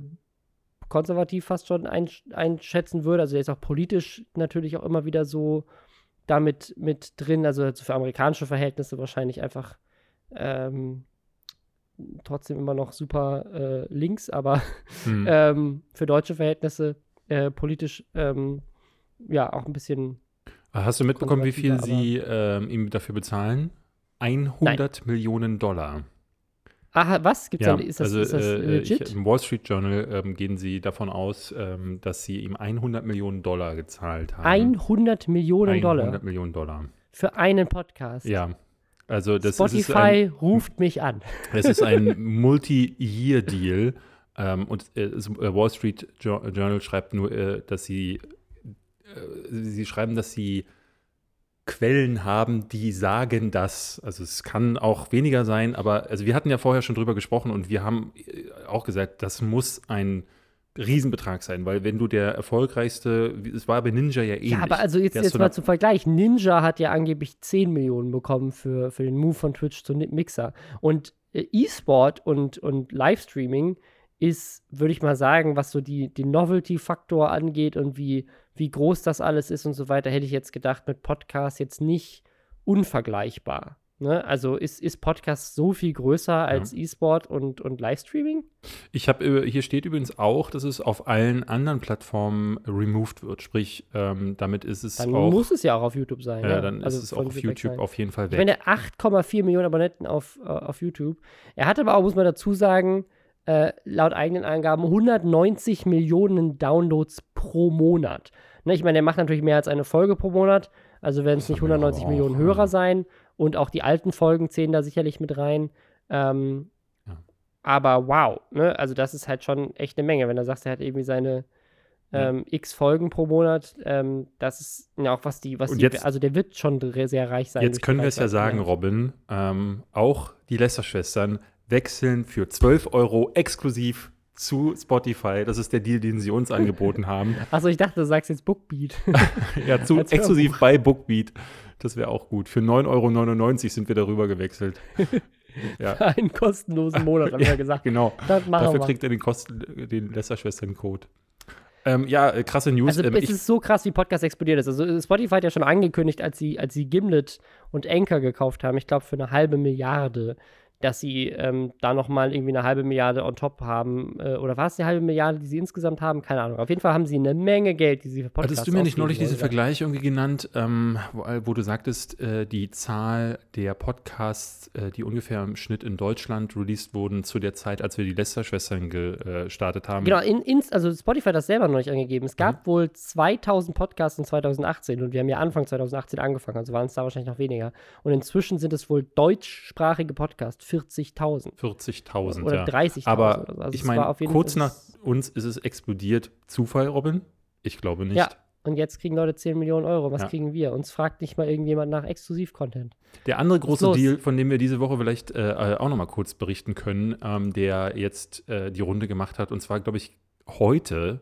konservativ fast schon einschätzen würde. Also der ist auch politisch natürlich auch immer wieder so damit mit drin. Also für amerikanische Verhältnisse wahrscheinlich einfach trotzdem immer noch super links, aber für deutsche Verhältnisse politisch ja auch ein bisschen. Hast du mitbekommen, wie viel sie ihm dafür bezahlen? 100 Nein. Millionen $. Aha, was? Gibt's ja, ist das legit? Im Wall Street Journal gehen sie davon aus, dass sie ihm $100 Millionen gezahlt haben. $100 Millionen? $100 Millionen. Für einen Podcast? Ja. Also das Spotify ruft mich an. Das ist ein Multi-Year-Deal. Und das Wall Street Journal schreibt nur, dass sie schreiben, dass sie Quellen haben, die sagen das. Also es kann auch weniger sein, aber also wir hatten ja vorher schon drüber gesprochen und wir haben auch gesagt, das muss ein Riesenbetrag sein, weil wenn du der erfolgreichste, es war bei Ninja ja ähnlich. Ja, aber also jetzt mal zum Vergleich, Ninja hat ja angeblich 10 Millionen bekommen für den Move von Twitch zu Mixer und E-Sport und Livestreaming ist, würde ich mal sagen, was so den Novelty-Faktor angeht und wie groß das alles ist und so weiter, hätte ich jetzt gedacht, mit Podcast jetzt nicht unvergleichbar. Ne? Also ist Podcast so viel größer als E-Sport und Livestreaming? Hier steht übrigens auch, dass es auf allen anderen Plattformen removed wird. Sprich, damit ist es dann auch. Dann muss es ja auch auf YouTube sein. Ja, dann ist es auch auf YouTube auf jeden Fall weg. Wenn er 8,4 Millionen Abonnenten auf YouTube. Er hat aber auch, muss man dazu sagen, laut eigenen Angaben 190 Millionen Downloads pro Monat. Ne, ich meine, der macht natürlich mehr als eine Folge pro Monat, also werden es nicht 190 Millionen Hörer sein und auch die alten Folgen zählen da sicherlich mit rein. Aber wow, ne? Also das ist halt schon echt eine Menge, wenn er sagt, er hat irgendwie seine x Folgen pro Monat, das ist ja auch also der wird schon sehr reich sein. Jetzt können wir es ja sagen, Robin, auch die Lästerschwestern wechseln für 12 Euro exklusiv zu Spotify. Das ist der Deal, den sie uns angeboten haben. Achso, ich dachte, du sagst jetzt BookBeat. Ja, exklusiv bei BookBeat. Das wäre auch gut. Für 9,99 Euro sind wir darüber gewechselt. Ja. Für einen kostenlosen Monat, haben wir ja gesagt. Genau, dafür kriegt er den Lästerschwestern-Code. Krasse News. Also es ist so krass, wie Podcast explodiert ist. Also Spotify hat ja schon angekündigt, als sie Gimlet und Anchor gekauft haben, ich glaube für 500 Millionen, dass sie da nochmal irgendwie 500 Millionen on top haben. Oder war es 500 Millionen, die sie insgesamt haben? Keine Ahnung. Auf jeden Fall haben sie eine Menge Geld, die sie für Podcasts ausgeben. Hattest du mir nicht neulich diesen Vergleich irgendwie genannt, wo du sagtest, die Zahl der Podcasts, die ungefähr im Schnitt in Deutschland released wurden, zu der Zeit, als wir die Lästerschwestern gestartet haben? Genau, also Spotify hat das selber noch nicht angegeben. Es gab wohl 2000 Podcasts in 2018 und wir haben ja Anfang 2018 angefangen, also waren es da wahrscheinlich noch weniger. Und inzwischen sind es wohl deutschsprachige Podcasts, 40.000 oder 30.000. Aber also ich meine, kurz nach uns ist es explodiert. Zufall, Robin? Ich glaube nicht. Ja, und jetzt kriegen Leute 10 Millionen Euro. Was kriegen wir? Uns fragt nicht mal irgendjemand nach Exklusiv-Content. Der andere große Deal, von dem wir diese Woche vielleicht auch noch mal kurz berichten können, der jetzt die Runde gemacht hat, und zwar, glaube ich, heute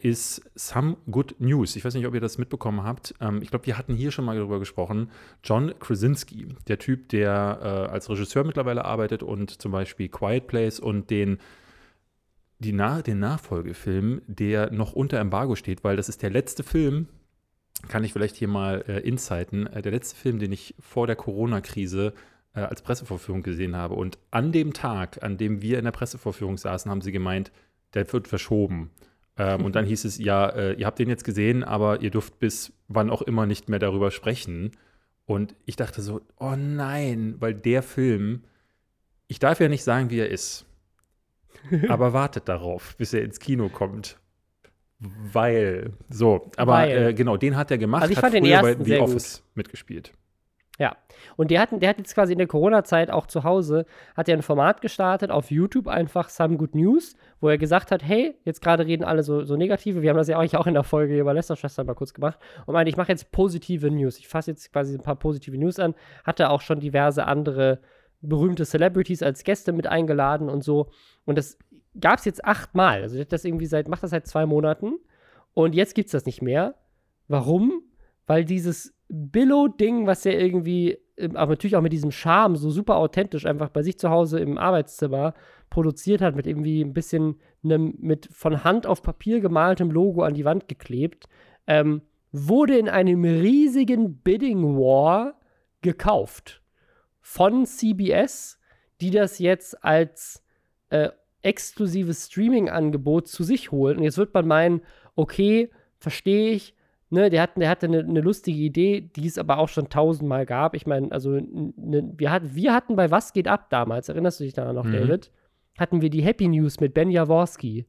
ist Some Good News. Ich weiß nicht, ob ihr das mitbekommen habt. Ich glaube, wir hatten hier schon mal darüber gesprochen. John Krasinski, der Typ, der als Regisseur mittlerweile arbeitet und zum Beispiel Quiet Place und den Nachfolgefilm, der noch unter Embargo steht, weil das ist der letzte Film, kann ich vielleicht hier mal insighten. Der letzte Film, den ich vor der Corona-Krise als Pressevorführung gesehen habe. Und an dem Tag, an dem wir in der Pressevorführung saßen, haben sie gemeint, der wird verschoben. Und dann hieß es, ja, ihr habt den jetzt gesehen, aber ihr dürft bis wann auch immer nicht mehr darüber sprechen. Und ich dachte so, oh nein, weil der Film, ich darf ja nicht sagen, wie er ist, aber wartet darauf, bis er ins Kino kommt. Weil, so, aber genau, den hat er gemacht, also hat früher bei The Office mitgespielt. Ja, und der hat jetzt quasi in der Corona-Zeit auch zu Hause, hat er ein Format gestartet auf YouTube, einfach Some Good News, wo er gesagt hat, hey, jetzt gerade reden alle so negative, wir haben das ja eigentlich auch in der Folge über Lästerschwestern mal kurz gemacht und meinte, ich mache jetzt positive News, ich fasse jetzt quasi ein paar positive News an, hatte auch schon diverse andere berühmte Celebrities als Gäste mit eingeladen und so und das gab es jetzt 8-mal, also das irgendwie macht das seit 2 Monaten und jetzt gibt es das nicht mehr. Warum? Weil dieses Billo-Ding, was ja irgendwie, aber natürlich auch mit diesem Charme so super authentisch einfach bei sich zu Hause im Arbeitszimmer produziert hat, mit irgendwie ein bisschen mit von Hand auf Papier gemaltem Logo an die Wand geklebt, wurde in einem riesigen Bidding-War gekauft von CBS, die das jetzt als exklusives Streaming-Angebot zu sich holen. Und jetzt wird man meinen, okay, verstehe ich, ne, der hatte eine lustige Idee, die es aber auch schon 1000-mal gab. Ich meine, also wir hatten bei Was geht ab damals, erinnerst du dich daran noch, David? Hatten wir die Happy News mit Ben Jaworski.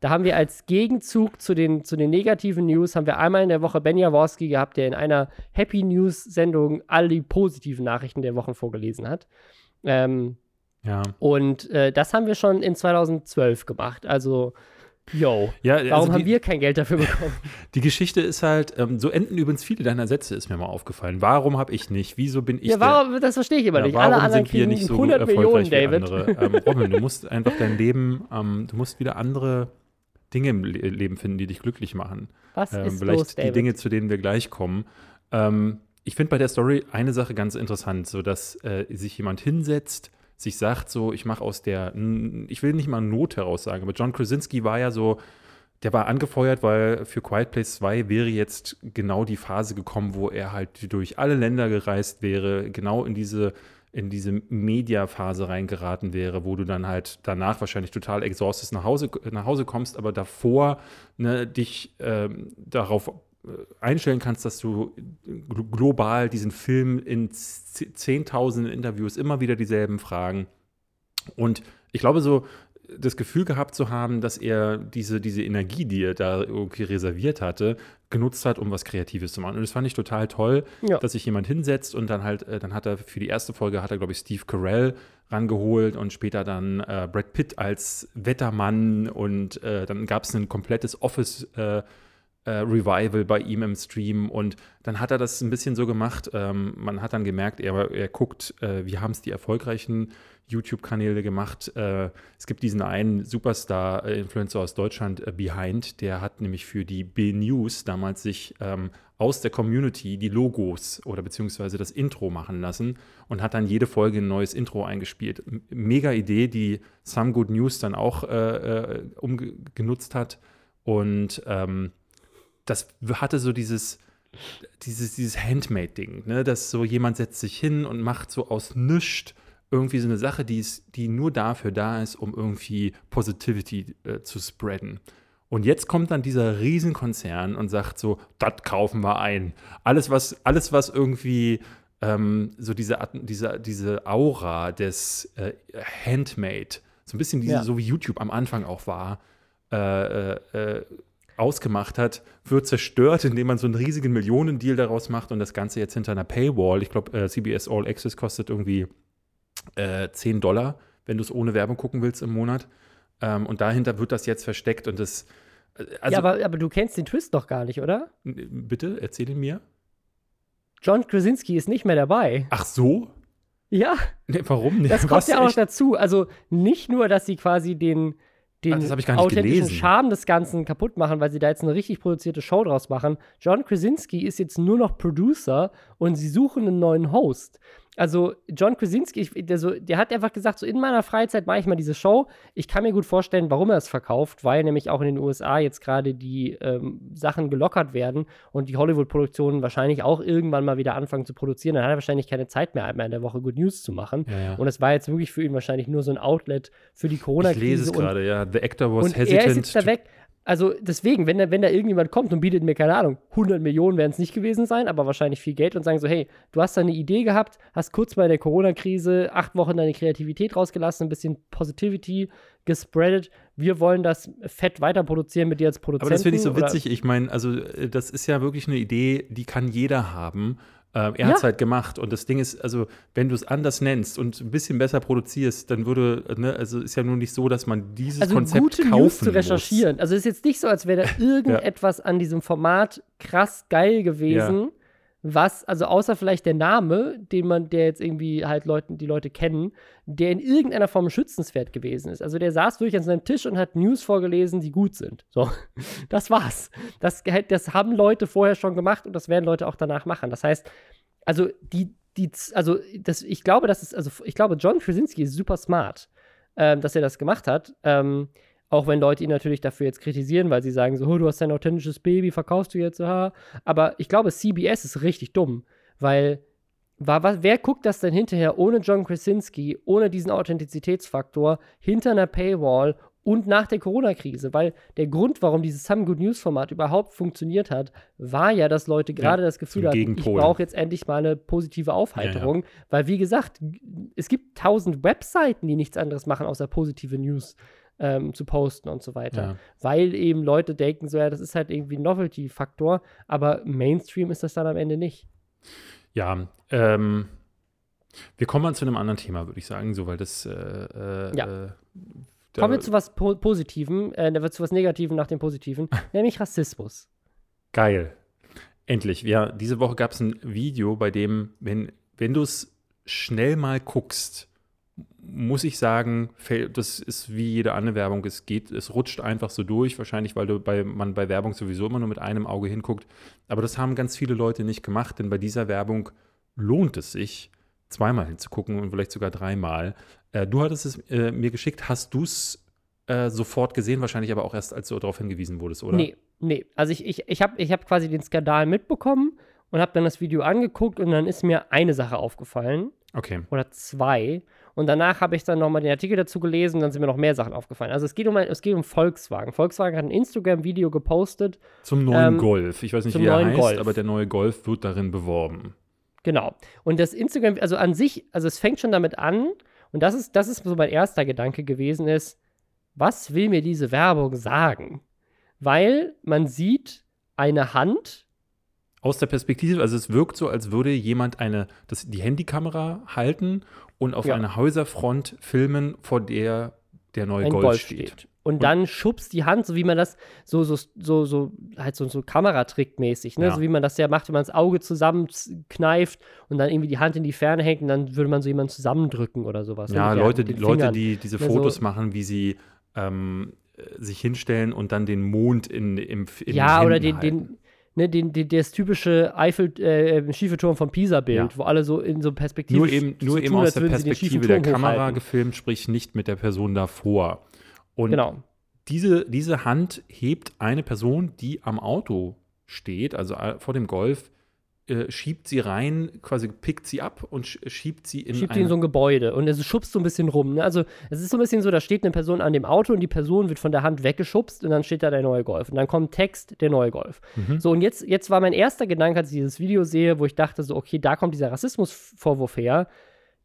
Da haben wir als Gegenzug zu den negativen News, haben wir einmal in der Woche Ben Jaworski gehabt, der in einer Happy News-Sendung all die positiven Nachrichten der Wochen vorgelesen hat. Ja. Und das haben wir schon in 2012 gemacht, also yo, ja, also warum haben wir kein Geld dafür bekommen? Die Geschichte ist halt, so enden übrigens viele deiner Sätze, ist mir mal aufgefallen. Warum habe ich nicht? Wieso bin ich warum, das verstehe ich immer nicht. Warum alle anderen sind wir nicht so 100 erfolgreich Millionen, wie David? Robin, du musst einfach dein Leben, du musst wieder andere Dinge im Leben finden, die dich glücklich machen. Was ist vielleicht los, David? Die Dinge, zu denen wir gleich kommen. Ich finde bei der Story eine Sache ganz interessant, so dass sich jemand hinsetzt, sich sagt so, ich mache aus der, ich will nicht mal Not heraus sagen, aber John Krasinski war ja so, der war angefeuert, weil für Quiet Place 2 wäre jetzt genau die Phase gekommen, wo er halt durch alle Länder gereist wäre, genau in diese Media-Phase reingeraten wäre, wo du dann halt danach wahrscheinlich total exhausted nach Hause kommst, aber davor dich darauf einstellen kannst, dass du global diesen Film in 10.000 Interviews immer wieder dieselben Fragen und ich glaube so das Gefühl gehabt zu haben, dass er diese Energie, die er da irgendwie reserviert hatte, genutzt hat, um was Kreatives zu machen und das fand ich total toll, ja, dass sich jemand hinsetzt und dann halt, dann hat er für die erste Folge glaube ich Steve Carell rangeholt und später dann Brad Pitt als Wettermann und dann gab es ein komplettes Office Revival bei ihm im Stream und dann hat er das ein bisschen so gemacht, man hat dann gemerkt, er guckt, wie haben es die erfolgreichen YouTube-Kanäle gemacht, es gibt diesen einen Superstar-Influencer aus Deutschland, Behind, der hat nämlich für die B-News damals sich aus der Community die Logos oder beziehungsweise das Intro machen lassen und hat dann jede Folge ein neues Intro eingespielt. Mega Idee, die Some Good News dann auch genutzt hat und das hatte so dieses Handmade-Ding, ne? Dass so jemand setzt sich hin und macht so aus nichts irgendwie so eine Sache, die nur dafür da ist, um irgendwie Positivity zu spreaden. Und jetzt kommt dann dieser Riesenkonzern und sagt so, das kaufen wir ein. Alles was irgendwie so diese Aura des Handmade, so ein bisschen diese, ja, so wie YouTube am Anfang auch war, ausgemacht hat, wird zerstört, indem man so einen riesigen Millionendeal daraus macht und das Ganze jetzt hinter einer Paywall. Ich glaube, CBS All Access kostet irgendwie $10, wenn du es ohne Werbung gucken willst im Monat. Und dahinter wird das jetzt versteckt und das. Also, ja, aber du kennst den Twist doch gar nicht, oder? Bitte, erzähl ihn mir. John Krasinski ist nicht mehr dabei. Ach so? Ja. Nee, warum? Das kommt ja auch noch dazu. Also nicht nur, dass sie quasi den authentischen Charme des Ganzen kaputt machen, weil sie da jetzt eine richtig produzierte Show draus machen. John Krasinski ist jetzt nur noch Producer und sie suchen einen neuen Host. Also John Krasinski, der hat einfach gesagt, so in meiner Freizeit mache ich mal diese Show. Ich kann mir gut vorstellen, warum er es verkauft, weil nämlich auch in den USA jetzt gerade die Sachen gelockert werden und die Hollywood-Produktionen wahrscheinlich auch irgendwann mal wieder anfangen zu produzieren. Dann hat er wahrscheinlich keine Zeit mehr, einmal in der Woche Good News zu machen. Ja, ja. Und es war jetzt wirklich für ihn wahrscheinlich nur so ein Outlet für die Corona-Krise. Ich lese es gerade, ja. The actor was hesitant. Er ist jetzt da weg. Also deswegen, wenn da irgendjemand kommt und bietet mir, keine Ahnung, 100 Millionen werden es nicht gewesen sein, aber wahrscheinlich viel Geld und sagen so, hey, du hast da eine Idee gehabt, hast kurz bei der Corona-Krise 8 Wochen deine Kreativität rausgelassen, ein bisschen Positivity gespreadet, wir wollen das fett weiter produzieren mit dir als Produzenten. Aber das finde ich so witzig, ich meine, also das ist ja wirklich eine Idee, die kann jeder haben. Er hat es halt gemacht und das Ding ist, also wenn du es anders nennst und ein bisschen besser produzierst, dann würde, ne, also ist ja nur nicht so, dass man dieses Konzept kaufen muss. Also gute News zu recherchieren. Muss. Also ist jetzt nicht so, als wäre da irgendetwas an diesem Format krass geil gewesen, was, also außer vielleicht der Name, der jetzt irgendwie halt die Leute kennen, der in irgendeiner Form schützenswert gewesen ist. Also der saß wirklich an seinem Tisch und hat News vorgelesen, die gut sind. So, das war's. Das haben Leute vorher schon gemacht und das werden Leute auch danach machen. Das heißt, also ich glaube, John Krasinski ist super smart, dass er das gemacht hat. Auch wenn Leute ihn natürlich dafür jetzt kritisieren, weil sie sagen so, oh, du hast dein authentisches Baby, verkaufst du jetzt, aha. Aber ich glaube, CBS ist richtig dumm, weil wer guckt das denn hinterher ohne John Krasinski, ohne diesen Authentizitätsfaktor, hinter einer Paywall und nach der Corona-Krise? Weil der Grund, warum dieses Some Good News-Format überhaupt funktioniert hat, war ja, dass Leute gerade das Gefühl hatten, ich brauche jetzt endlich mal eine positive Aufheiterung. Ja, ja. Weil, wie gesagt, es gibt 1000 Webseiten, die nichts anderes machen, außer positive News zu posten und so weiter. Ja. Weil eben Leute denken so, ja, das ist halt irgendwie ein Novelty-Faktor, aber Mainstream ist das dann am Ende nicht. Ja, wir kommen mal zu einem anderen Thema, würde ich sagen, so, weil das kommen wir zu was Positivem, da wird zu was Negativem nach dem Positiven, nämlich Rassismus. Geil. Endlich. Ja, diese Woche gab es ein Video, bei dem, wenn du es schnell mal guckst, muss ich sagen, das ist wie jede andere Werbung, es rutscht einfach so durch, wahrscheinlich, weil man bei Werbung sowieso immer nur mit einem Auge hinguckt. Aber das haben ganz viele Leute nicht gemacht, denn bei dieser Werbung lohnt es sich, zweimal hinzugucken und vielleicht sogar dreimal. Du hattest es mir geschickt, hast du es sofort gesehen, wahrscheinlich aber auch erst, als du darauf hingewiesen wurdest, oder? Nee. Also ich hab quasi den Skandal mitbekommen und habe dann das Video angeguckt und dann ist mir eine Sache aufgefallen. Okay. Oder zwei. Und danach habe ich dann nochmal den Artikel dazu gelesen und dann sind mir noch mehr Sachen aufgefallen. Also es geht um Volkswagen. Volkswagen hat ein Instagram-Video gepostet. Zum neuen Golf. Ich weiß nicht, wie er heißt, aber der neue Golf wird darin beworben. Genau. Und das Instagram, also an sich, also es fängt schon damit an, und das ist so mein erster Gedanke gewesen, ist, was will mir diese Werbung sagen? Weil man sieht eine Hand, aus der Perspektive, also es wirkt so, als würde jemand die Handykamera halten und auf einer Häuserfront filmen, vor der der neue Golf steht. Und dann schubst die Hand, so wie man das so Kameratrickmäßig, ne? Ja. So wie man das ja macht, wenn man das Auge zusammenkneift und dann irgendwie die Hand in die Ferne hängt und dann würde man so jemanden zusammendrücken oder sowas. Ja, Leute, die diese Fotos machen, wie sie sich hinstellen und dann den Mond in ja, den Händen oder den ne, das typische schiefe Turm von Pisa-Bild, wo alle so in so Perspektive nur eben aus der Perspektive der Kamera gefilmt, sprich nicht mit der Person davor. Und diese Hand hebt eine Person, die am Auto steht, also vor dem Golf, schiebt sie rein, quasi pickt sie ab und schiebt sie in so ein Gebäude und es schubst so ein bisschen rum. Ne? Also es ist so ein bisschen so, da steht eine Person an dem Auto und die Person wird von der Hand weggeschubst und dann steht da der neue Golf. Und dann kommt Text, der neue Golf. Mhm. So, und jetzt war mein erster Gedanke, als ich dieses Video sehe, wo ich dachte so, okay, da kommt dieser Rassismusvorwurf her.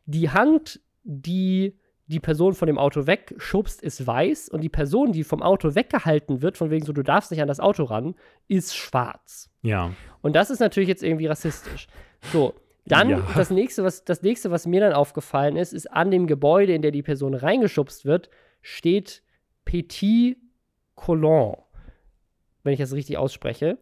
Die Hand, die die Person von dem Auto wegschubst, ist weiß und die Person, die vom Auto weggehalten wird, von wegen so, du darfst nicht an das Auto ran, ist schwarz. Ja. Und das ist natürlich jetzt irgendwie rassistisch. So, dann das nächste, was mir dann aufgefallen ist, an dem Gebäude, in der die Person reingeschubst wird, steht Petit Colon, wenn ich das richtig ausspreche.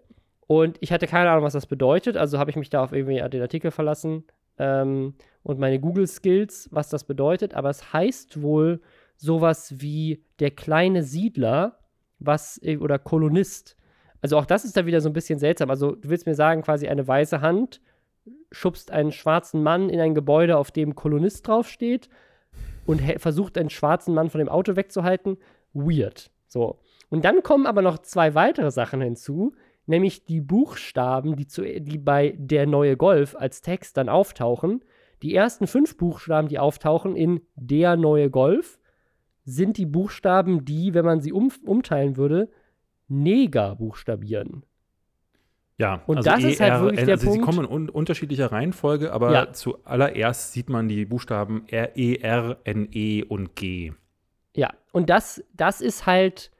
Und ich hatte keine Ahnung, was das bedeutet, also habe ich mich da auf irgendwie den Artikel verlassen, und meine Google-Skills, was das bedeutet, aber es heißt wohl sowas wie der kleine Siedler oder Kolonist. Also auch das ist da wieder so ein bisschen seltsam. Also du willst mir sagen, quasi eine weiße Hand schubst einen schwarzen Mann in ein Gebäude, auf dem Kolonist draufsteht und versucht, einen schwarzen Mann von dem Auto wegzuhalten. Weird. So. Und dann kommen aber noch zwei weitere Sachen hinzu, nämlich die Buchstaben, die bei Der neue Golf als Text dann auftauchen. Die ersten 5 Buchstaben, die auftauchen in Der neue Golf, sind die Buchstaben, die, wenn man sie umteilen würde, Neger buchstabieren. Ja, und also das ist halt wirklich der Punkt. Sie kommen in unterschiedlicher Reihenfolge, aber zuallererst sieht man die Buchstaben R, E, R, N, E und G. Ja, und das ist halt,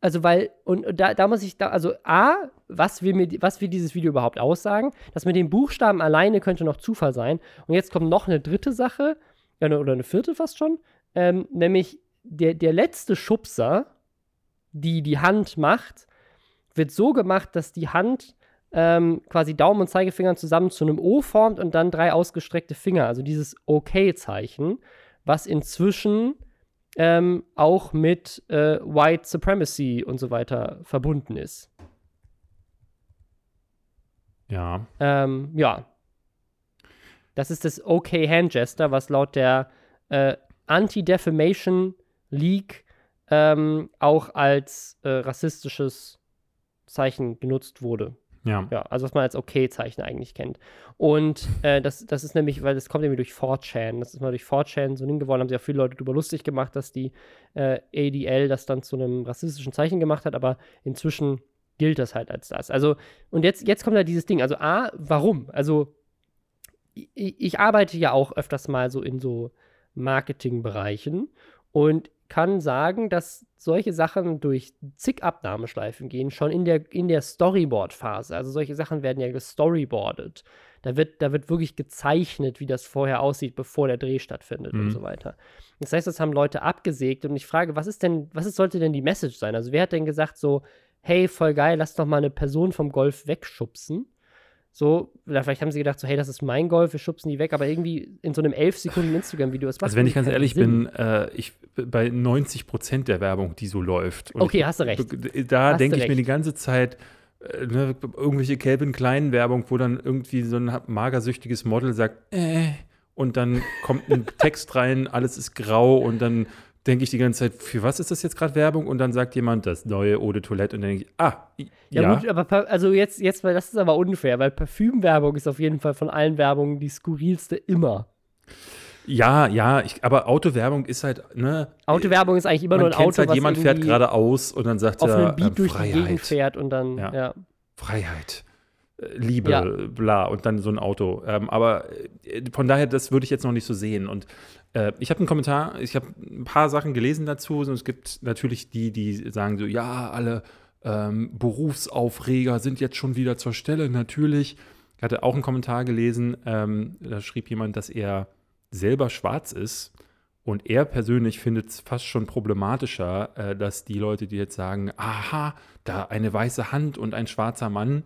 also weil, und da muss ich, also A, was will dieses Video überhaupt aussagen? Das mit den Buchstaben alleine könnte noch Zufall sein. Und jetzt kommt noch eine dritte Sache, oder eine vierte fast schon, nämlich der letzte Schubser, die Hand macht, wird so gemacht, dass die Hand quasi Daumen und Zeigefinger zusammen zu einem O formt und dann 3 ausgestreckte Finger, also dieses Okay-Zeichen, was inzwischen auch mit White Supremacy und so weiter verbunden ist. Ja. Ja. Das ist das Okay-Hand-Gesture, was laut der Anti-Defamation League auch als rassistisches Zeichen genutzt wurde. Ja, also was man als Okay-Zeichen eigentlich kennt. Und das ist nämlich, weil das kommt nämlich durch 4chan. Das ist mal durch 4chan so hingeworden, haben sich auch viele Leute darüber lustig gemacht, dass die ADL das dann zu einem rassistischen Zeichen gemacht hat, aber inzwischen gilt das halt als das. Also, und jetzt kommt da dieses Ding. Also A, warum? Also ich arbeite ja auch öfters mal so in so Marketingbereichen und kann sagen, dass solche Sachen durch zig Abnahmeschleifen gehen, schon in der Storyboard-Phase. Also solche Sachen werden ja gestoryboardet. Da wird wirklich gezeichnet, wie das vorher aussieht, bevor der Dreh stattfindet und so weiter. Das heißt, das haben Leute abgesägt und ich frage, was sollte denn die Message sein? Also wer hat denn gesagt so, hey, voll geil, lass doch mal eine Person vom Golf wegschubsen? So, vielleicht haben sie gedacht, so, hey, das ist mein Golf, wir schubsen die weg, aber irgendwie in so einem 11-Sekunden Instagram-Video ist was. Also, wenn ich ganz ehrlich bin, bei 90% der Werbung, die so läuft. Und okay, hast du recht. Da denke ich mir die ganze Zeit, irgendwelche Calvin-Klein-Werbung, wo dann irgendwie so ein magersüchtiges Model sagt, und dann kommt ein Text rein, alles ist grau und dann denke ich die ganze Zeit, für was ist das jetzt gerade Werbung? Und dann sagt jemand, das neue Eau de Toilette. Und dann denke ich, ja. Ja gut, aber also jetzt, weil das ist aber unfair, weil Parfümwerbung ist auf jeden Fall von allen Werbungen die skurrilste immer. Ja, aber Autowerbung ist halt, ne? Autowerbung ist eigentlich immer nur ein Auto, halt, was jemand fährt geradeaus und dann sagt er, auf einem Beat durch die Gegend fährt und dann, ja. Freiheit. Liebe, ja. Bla, und dann so ein Auto. Aber von daher, das würde ich jetzt noch nicht so sehen. Und ich habe einen Kommentar, ich habe ein paar Sachen gelesen dazu. Und es gibt natürlich die sagen so, ja, alle Berufsaufreger sind jetzt schon wieder zur Stelle. Natürlich. Ich hatte auch einen Kommentar gelesen, da schrieb jemand, dass er selber schwarz ist. Und er persönlich findet es fast schon problematischer, dass die Leute, die jetzt sagen, aha, da eine weiße Hand und ein schwarzer Mann,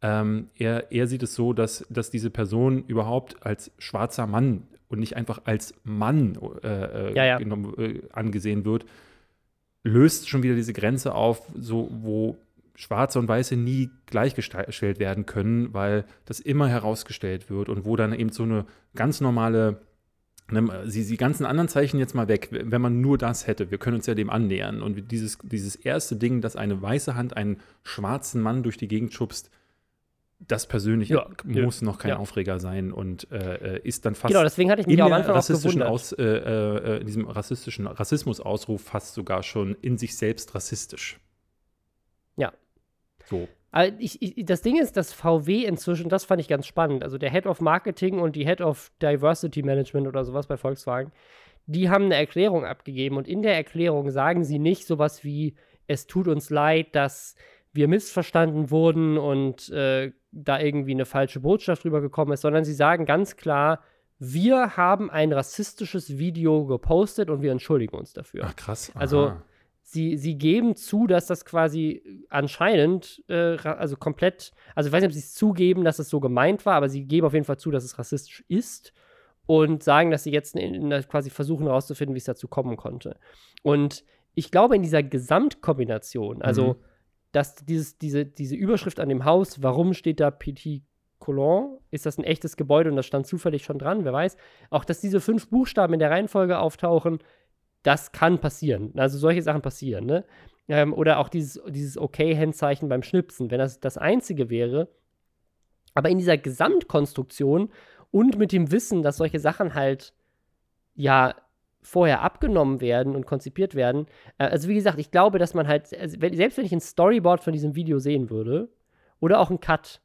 er sieht es so, dass diese Person überhaupt als schwarzer Mann und nicht einfach als Mann angesehen wird, löst schon wieder diese Grenze auf, so, wo Schwarze und Weiße nie gleichgestellt werden können, weil das immer herausgestellt wird und wo dann eben so eine ganz normale, die ganzen anderen Zeichen jetzt mal weg, wenn man nur das hätte, wir können uns ja dem annähern. Und dieses erste Ding, dass eine weiße Hand einen schwarzen Mann durch die Gegend schubst, das persönlich muss noch kein Aufreger sein und ist dann fast. Genau, deswegen hatte ich mich auch am Anfang gewundert. In diesem rassistischen Rassismusausruf fast sogar schon in sich selbst rassistisch. Ja. So. Aber das Ding ist, dass VW inzwischen, das fand ich ganz spannend, also der Head of Marketing und die Head of Diversity Management oder sowas bei Volkswagen, die haben eine Erklärung abgegeben und in der Erklärung sagen sie nicht sowas wie, es tut uns leid, dass wir missverstanden wurden und da irgendwie eine falsche Botschaft rübergekommen ist, sondern sie sagen ganz klar, wir haben ein rassistisches Video gepostet und wir entschuldigen uns dafür. Ach, krass. Aha. Also sie geben zu, dass das quasi anscheinend, also komplett, also ich weiß nicht, ob sie es zugeben, dass es so gemeint war, aber sie geben auf jeden Fall zu, dass es rassistisch ist und sagen, dass sie jetzt quasi versuchen herauszufinden, wie es dazu kommen konnte. Und ich glaube, in dieser Gesamtkombination, also dass diese Überschrift an dem Haus, warum steht da Petit Colon, ist das ein echtes Gebäude und das stand zufällig schon dran, wer weiß. Auch, dass diese 5 Buchstaben in der Reihenfolge auftauchen, das kann passieren. Also solche Sachen passieren, ne? Oder auch dieses Okay-Handzeichen beim Schnipsen, wenn das das Einzige wäre. Aber in dieser Gesamtkonstruktion und mit dem Wissen, dass solche Sachen halt, ja, vorher abgenommen werden und konzipiert werden. Also wie gesagt, ich glaube, dass man halt, also selbst wenn ich ein Storyboard von diesem Video sehen würde oder auch einen Cut,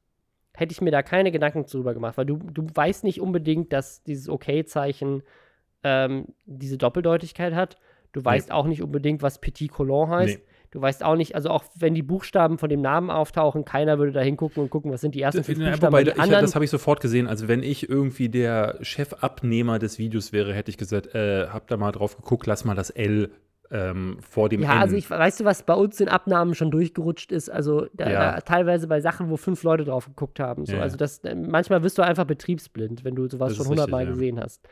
hätte ich mir da keine Gedanken drüber gemacht, weil du weißt nicht unbedingt, dass dieses Okay-Zeichen diese Doppeldeutigkeit hat. Du weißt auch nicht unbedingt, was Petit Colon heißt. Nee. Du weißt auch nicht, also auch wenn die Buchstaben von dem Namen auftauchen, keiner würde da hingucken und gucken, was sind die ersten 5 Buchstaben. Wobei, das habe ich sofort gesehen. Also wenn ich irgendwie der Chefabnehmer des Videos wäre, hätte ich gesagt, hab da mal drauf geguckt, lass mal das L vor dem N. Ja, also weißt du, was bei uns in Abnahmen schon durchgerutscht ist? Also da teilweise bei Sachen, wo 5 Leute drauf geguckt haben. So. Ja. Also das, manchmal wirst du einfach betriebsblind, wenn du sowas schon 100-mal gesehen hast.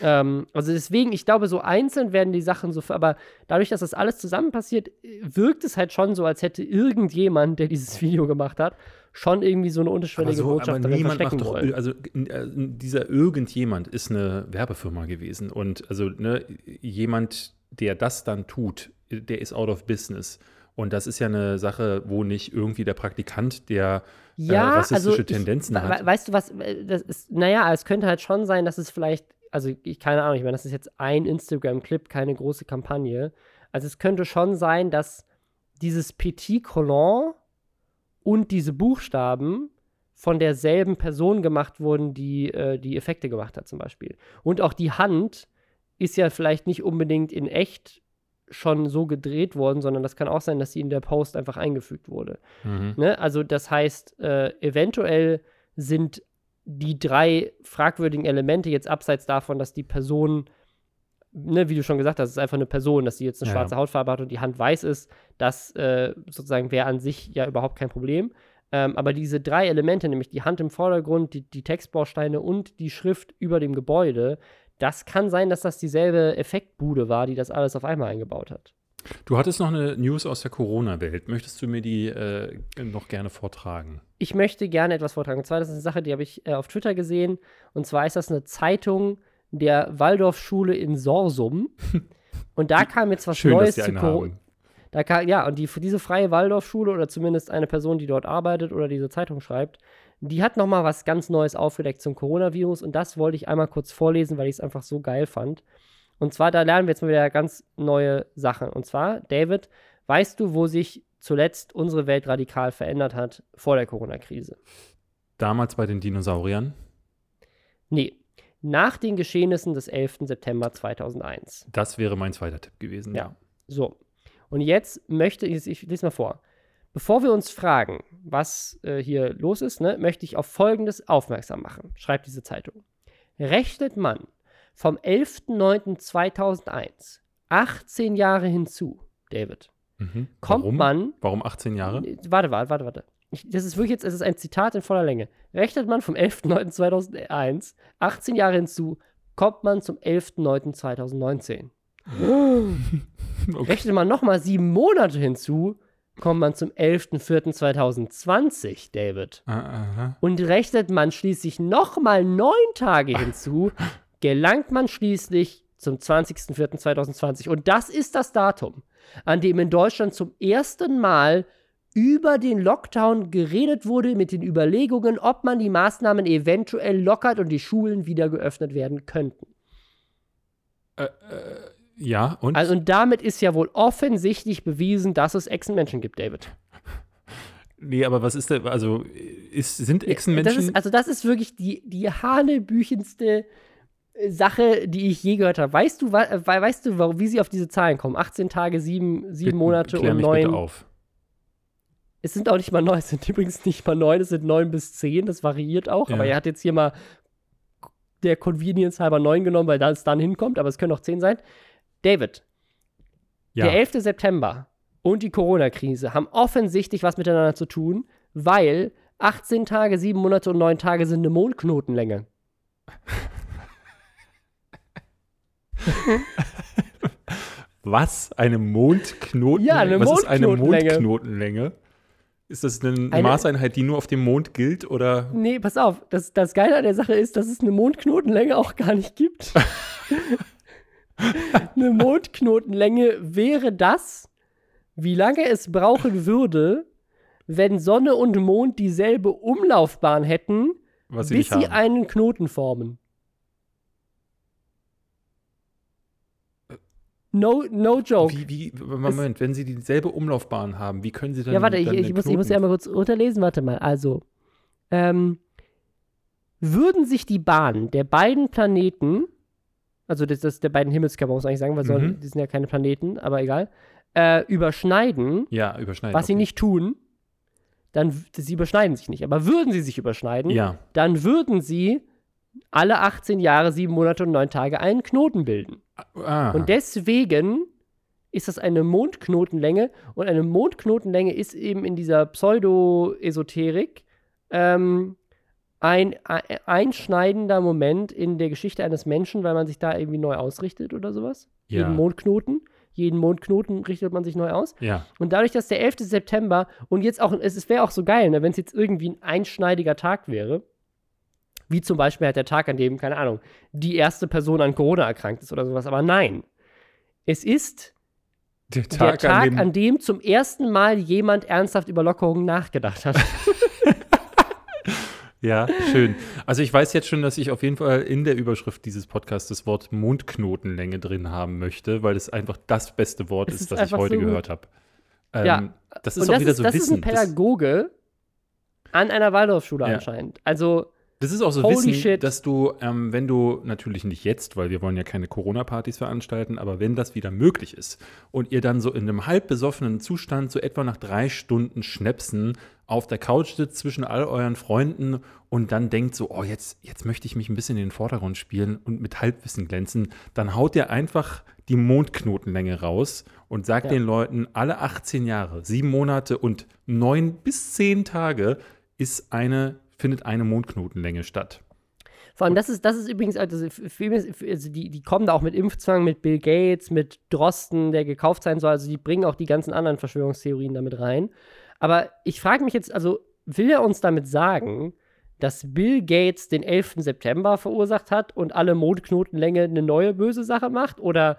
Also deswegen, ich glaube, so einzeln werden die Sachen so, aber dadurch, dass das alles zusammen passiert, wirkt es halt schon so, als hätte irgendjemand, der dieses Video gemacht hat, schon irgendwie so eine unterschwellige Botschaft darin verstecken wollen. Also dieser irgendjemand ist eine Werbefirma gewesen und also ne, jemand, der das dann tut, der ist out of business. Und das ist ja eine Sache, wo nicht irgendwie der Praktikant, der rassistische Tendenzen hat. Weißt du was, das ist, es könnte halt schon sein, dass es vielleicht keine Ahnung, ich meine, das ist jetzt ein Instagram-Clip, keine große Kampagne. Also es könnte schon sein, dass dieses Petit Colon und diese Buchstaben von derselben Person gemacht wurden, die die Effekte gemacht hat zum Beispiel. Und auch die Hand ist ja vielleicht nicht unbedingt in echt schon so gedreht worden, sondern das kann auch sein, dass sie in der Post einfach eingefügt wurde. Mhm. Ne? Also das heißt, eventuell sind die 3 fragwürdigen Elemente jetzt abseits davon, dass die Person, ne, wie du schon gesagt hast, ist einfach eine Person, dass sie jetzt eine schwarze Hautfarbe hat und die Hand weiß ist, das sozusagen wäre an sich ja überhaupt kein Problem. Aber diese 3 Elemente, nämlich die Hand im Vordergrund, die Textbausteine und die Schrift über dem Gebäude, das kann sein, dass das dieselbe Effektbude war, die das alles auf einmal eingebaut hat. Du hattest noch eine News aus der Corona-Welt. Möchtest du mir die noch gerne vortragen? Ich möchte gerne etwas vortragen. Und zwar, das ist eine Sache, die habe ich auf Twitter gesehen. Und zwar ist das eine Zeitung der Waldorfschule in Sorsum. Und da kam jetzt was schön, Neues zu Corona. Ja, und diese freie Waldorfschule oder zumindest eine Person, die dort arbeitet oder diese Zeitung schreibt, die hat noch mal was ganz Neues aufgedeckt zum Coronavirus. Und das wollte ich einmal kurz vorlesen, weil ich es einfach so geil fand. Und zwar, da lernen wir jetzt mal wieder ganz neue Sachen. Und zwar, David, weißt du, wo sich zuletzt unsere Welt radikal verändert hat vor der Corona-Krise? Damals bei den Dinosauriern? Nee, nach den Geschehnissen des 11. September 2001. Das wäre mein zweiter Tipp gewesen. Ja, so. Und jetzt möchte ich lese mal vor. Bevor wir uns fragen, was hier los ist, ne, möchte ich auf Folgendes aufmerksam machen, schreibt diese Zeitung. Rechnet man vom 11.09.2001, 18 Jahre hinzu, David, kommt Warum? Man... Warum 18 Jahre? Warte. Das ist wirklich jetzt, es ist ein Zitat in voller Länge. Rechnet man vom 11.09.2001, 18 Jahre hinzu, kommt man zum 11.09.2019. Okay. Rechnet man nochmal 7 Monate hinzu, kommt man zum 11.04.2020, David. Und rechnet man schließlich nochmal 9 Tage hinzu, gelangt man schließlich zum 20.04.2020. Und das ist das Datum, an dem in Deutschland zum ersten Mal über den Lockdown geredet wurde mit den Überlegungen, ob man die Maßnahmen eventuell lockert und die Schulen wieder geöffnet werden könnten. Ja, und? Also, und damit ist ja wohl offensichtlich bewiesen, dass es Echsenmenschen gibt, David. Nee, aber was ist da, also sind Echsenmenschen? Das ist wirklich die hanebüchenste Sache, die ich je gehört habe. Weißt du, wie sie auf diese Zahlen kommen? 18 Tage, 7 Monate und 9. Bitte auf. Es sind auch nicht mal 9, es sind übrigens nicht mal 9, es sind 9 bis 10, das variiert auch. Ja. Aber er hat jetzt hier mal der Convenience halber 9 genommen, weil das dann hinkommt, aber es können auch 10 sein. David, der 11. September und die Corona-Krise haben offensichtlich was miteinander zu tun, weil 18 Tage, 7 Monate und 9 Tage sind eine Mondknotenlänge. Was? Eine Mondknotenlänge? Ja, eine Mondknotenlänge. Was ist eine Mondknotenlänge? Ist das eine Maßeinheit, die nur auf dem Mond gilt, oder? Nee, pass auf. Das Geile an der Sache ist, dass es eine Mondknotenlänge auch gar nicht gibt. Eine Mondknotenlänge wäre das, wie lange es brauchen würde, wenn Sonne und Mond dieselbe Umlaufbahn hätten, bis sie einen Knoten formen. No joke. Moment, wenn sie dieselbe Umlaufbahn haben, wie können sie dann? Ja, warte, ich muss ja mal kurz runterlesen. Warte mal, also. Würden sich die Bahnen der beiden Planeten, also das der beiden Himmelskörper, muss ich eigentlich sagen, weil die sind ja keine Planeten, aber egal, überschneiden, was sie nicht tun, dann, sie überschneiden sich nicht. Aber würden sie sich überschneiden, dann würden sie alle 18 Jahre, 7 Monate und 9 Tage einen Knoten bilden. Und deswegen ist das eine Mondknotenlänge. Und eine Mondknotenlänge ist eben in dieser Pseudo-Esoterik ein einschneidender Moment in der Geschichte eines Menschen, weil man sich da irgendwie neu ausrichtet oder sowas. Ja. Jeden Mondknoten richtet man sich neu aus. Ja. Und dadurch, dass der 11. September und jetzt auch, es wäre auch so geil, ne, wenn es jetzt irgendwie ein einschneidiger Tag wäre, wie zum Beispiel halt der Tag, an dem, keine Ahnung, die erste Person an Corona erkrankt ist oder sowas. Aber nein, es ist der Tag, an dem zum ersten Mal jemand ernsthaft über Lockerungen nachgedacht hat. Ja, schön. Also ich weiß jetzt schon, dass ich auf jeden Fall in der Überschrift dieses Podcasts das Wort Mondknotenlänge drin haben möchte, weil es einfach das beste Wort ist, das ich heute gehört habe. Ja. Das ist und auch das wieder ist, so das Wissen. Das ist ein Pädagoge an einer Waldorfschule anscheinend. Also das ist auch so Holy Wissen, shit. Dass du, wenn du, natürlich nicht jetzt, weil wir wollen ja keine Corona-Partys veranstalten, aber wenn das wieder möglich ist und ihr dann so in einem halb besoffenen Zustand so etwa nach 3 Stunden Schnäpsen auf der Couch sitzt zwischen all euren Freunden und dann denkt so, oh, jetzt möchte ich mich ein bisschen in den Vordergrund spielen und mit Halbwissen glänzen, dann haut ihr einfach die Mondknotenlänge raus und sagt den Leuten, alle 18 Jahre, 7 Monate und 9 bis 10 Tage findet eine Mondknotenlänge statt. Vor allem, das ist übrigens, also die kommen da auch mit Impfzwang, mit Bill Gates, mit Drosten, der gekauft sein soll. Also die bringen auch die ganzen anderen Verschwörungstheorien damit rein. Aber ich frage mich jetzt, also will er uns damit sagen, dass Bill Gates den 11. September verursacht hat und alle Mondknotenlänge eine neue böse Sache macht? Oder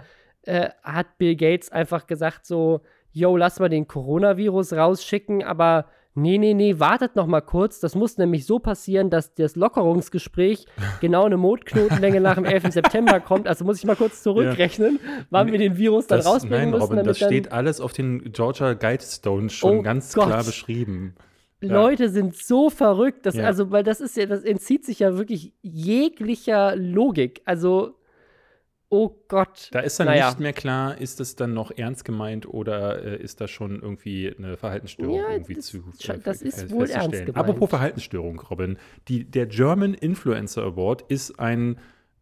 hat Bill Gates einfach gesagt so, yo, lass mal den Coronavirus rausschicken, aber Nee, wartet noch mal kurz. Das muss nämlich so passieren, dass das Lockerungsgespräch genau eine Mondknotenlänge nach dem 11. September kommt. Also muss ich mal kurz zurückrechnen, wann wir den Virus dann rausbringen müssen. Robin, das steht alles auf den Georgia Guidestones schon klar beschrieben. Leute sind so verrückt, dass, also, weil das ist ja, das entzieht sich ja wirklich jeglicher Logik. Also oh Gott. Da ist dann nicht mehr klar, ist das dann noch ernst gemeint oder ist da schon irgendwie eine Verhaltensstörung irgendwie zu festzustellen? Das ist wohl ernst gemeint. Apropos Verhaltensstörung, Robin. Der German Influencer Award ist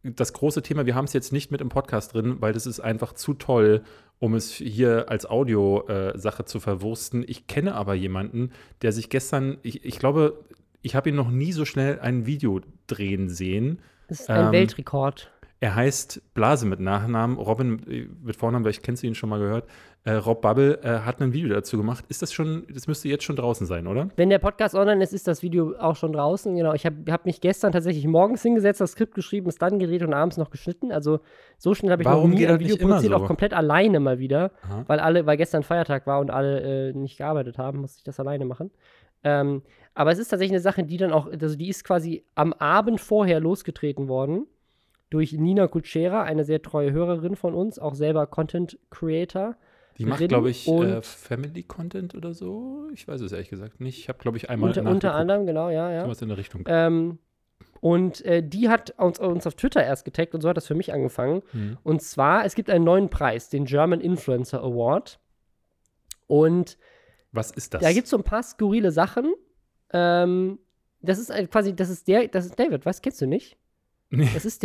das große Thema. Wir haben es jetzt nicht mit im Podcast drin, weil das ist einfach zu toll, um es hier als Audio-Sache zu verwursten. Ich kenne aber jemanden, der sich gestern, ich glaube, ich habe ihn noch nie so schnell ein Video drehen sehen. Das ist ein Weltrekord. Er heißt Blase mit Nachnamen, Robin mit Vornamen, weil ich kennst du ihn schon mal gehört. Rob Bubble hat ein Video dazu gemacht. Ist das schon, das müsste jetzt schon draußen sein, oder? Wenn der Podcast online ist, ist das Video auch schon draußen. Genau, ich habe mich gestern tatsächlich morgens hingesetzt, das Skript geschrieben, es dann gedreht und abends noch geschnitten. Also so schnell habe ich noch nie ein Video produziert, auch komplett alleine mal wieder. Aha. Weil gestern Feiertag war und alle nicht gearbeitet haben, musste ich das alleine machen. Aber es ist tatsächlich eine Sache, die dann auch, also die ist quasi am Abend vorher losgetreten worden. Durch Nina Kutschera, eine sehr treue Hörerin von uns, auch selber Content-Creator. Die macht, glaube ich, Family-Content oder so. Ich weiß es ehrlich gesagt nicht. Ich habe, glaube ich, einmal unter anderem, genau, ja. Sowas in der Richtung. Und die hat uns auf Twitter erst getaggt und so hat das für mich angefangen. Mhm. Und zwar, es gibt einen neuen Preis, den German Influencer Award. Und was ist das? Da gibt es so ein paar skurrile Sachen. Das ist David, was kennst du nicht? Nee. Das ist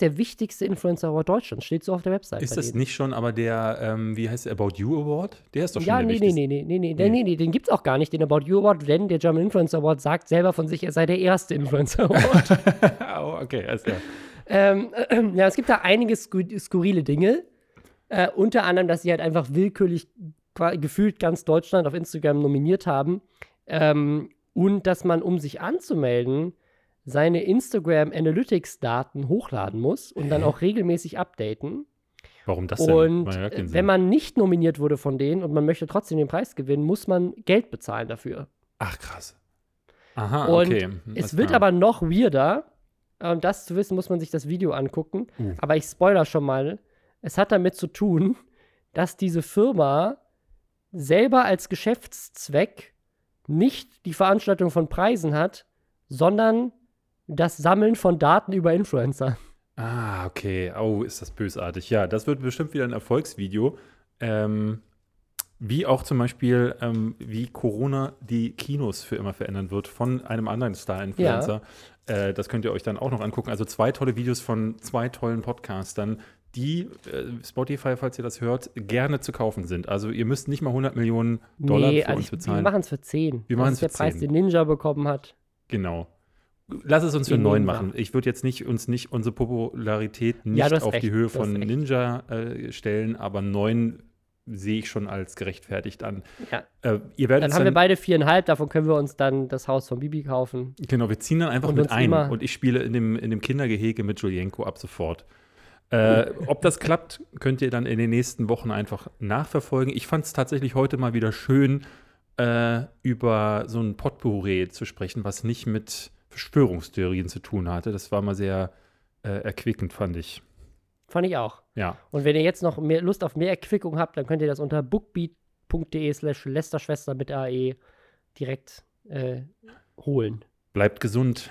der wichtigste Influencer Award Deutschlands, steht so auf der Website. Ist das nicht schon, aber der, wie heißt der, About You Award? Der ist doch schon der wichtigste. Nee, den gibt's auch gar nicht, den About You Award, denn der German Influencer Award sagt selber von sich, er sei der erste Influencer Award. Okay, alles klar. Es gibt da einige skurrile Dinge, unter anderem, dass sie halt einfach willkürlich gefühlt ganz Deutschland auf Instagram nominiert haben, und dass man, um sich anzumelden, seine Instagram-Analytics-Daten hochladen muss und dann auch regelmäßig updaten. Warum das denn? Und wenn man nicht nominiert wurde von denen und man möchte trotzdem den Preis gewinnen, muss man Geld bezahlen dafür. Ach, krass. Aha, und okay. Und es wird aber noch weirder. Um das zu wissen, muss man sich das Video angucken. Aber ich spoiler schon mal. Es hat damit zu tun, dass diese Firma selber als Geschäftszweck nicht die Veranstaltung von Preisen hat, sondern das Sammeln von Daten über Influencer. Ah, okay. Oh, ist das bösartig. Ja, das wird bestimmt wieder ein Erfolgsvideo. Wie auch zum Beispiel, wie Corona die Kinos für immer verändern wird von einem anderen Star-Influencer. Ja. Das könnt ihr euch dann auch noch angucken. Also 2 tolle Videos von 2 tollen Podcastern, die Spotify, falls ihr das hört, gerne zu kaufen sind. Also ihr müsst nicht mal 100 Millionen Dollar für uns bezahlen. Wir machen es für 10. Das ist der Preis, den Ninja bekommen hat. Genau. Lass es uns für 9 machen. Ich würde jetzt nicht unsere Popularität nicht auf die Höhe von Ninja stellen, aber 9 sehe ich schon als gerechtfertigt an. Ja. Dann haben wir beide 4,5, davon können wir uns dann das Haus von Bibi kaufen. Genau, wir ziehen dann einfach mit ein und ich spiele in dem Kindergehege mit Julienko ab sofort. Ob das klappt, könnt ihr dann in den nächsten Wochen einfach nachverfolgen. Ich fand es tatsächlich heute mal wieder schön, über so ein Potpourri zu sprechen, was nicht mit Verschwörungstheorien zu tun hatte. Das war mal sehr erquickend, fand ich. Fand ich auch. Ja. Und wenn ihr jetzt noch mehr Lust auf mehr Erquickung habt, dann könnt ihr das unter bookbeat.de/Lästerschwester mit AE direkt holen. Bleibt gesund.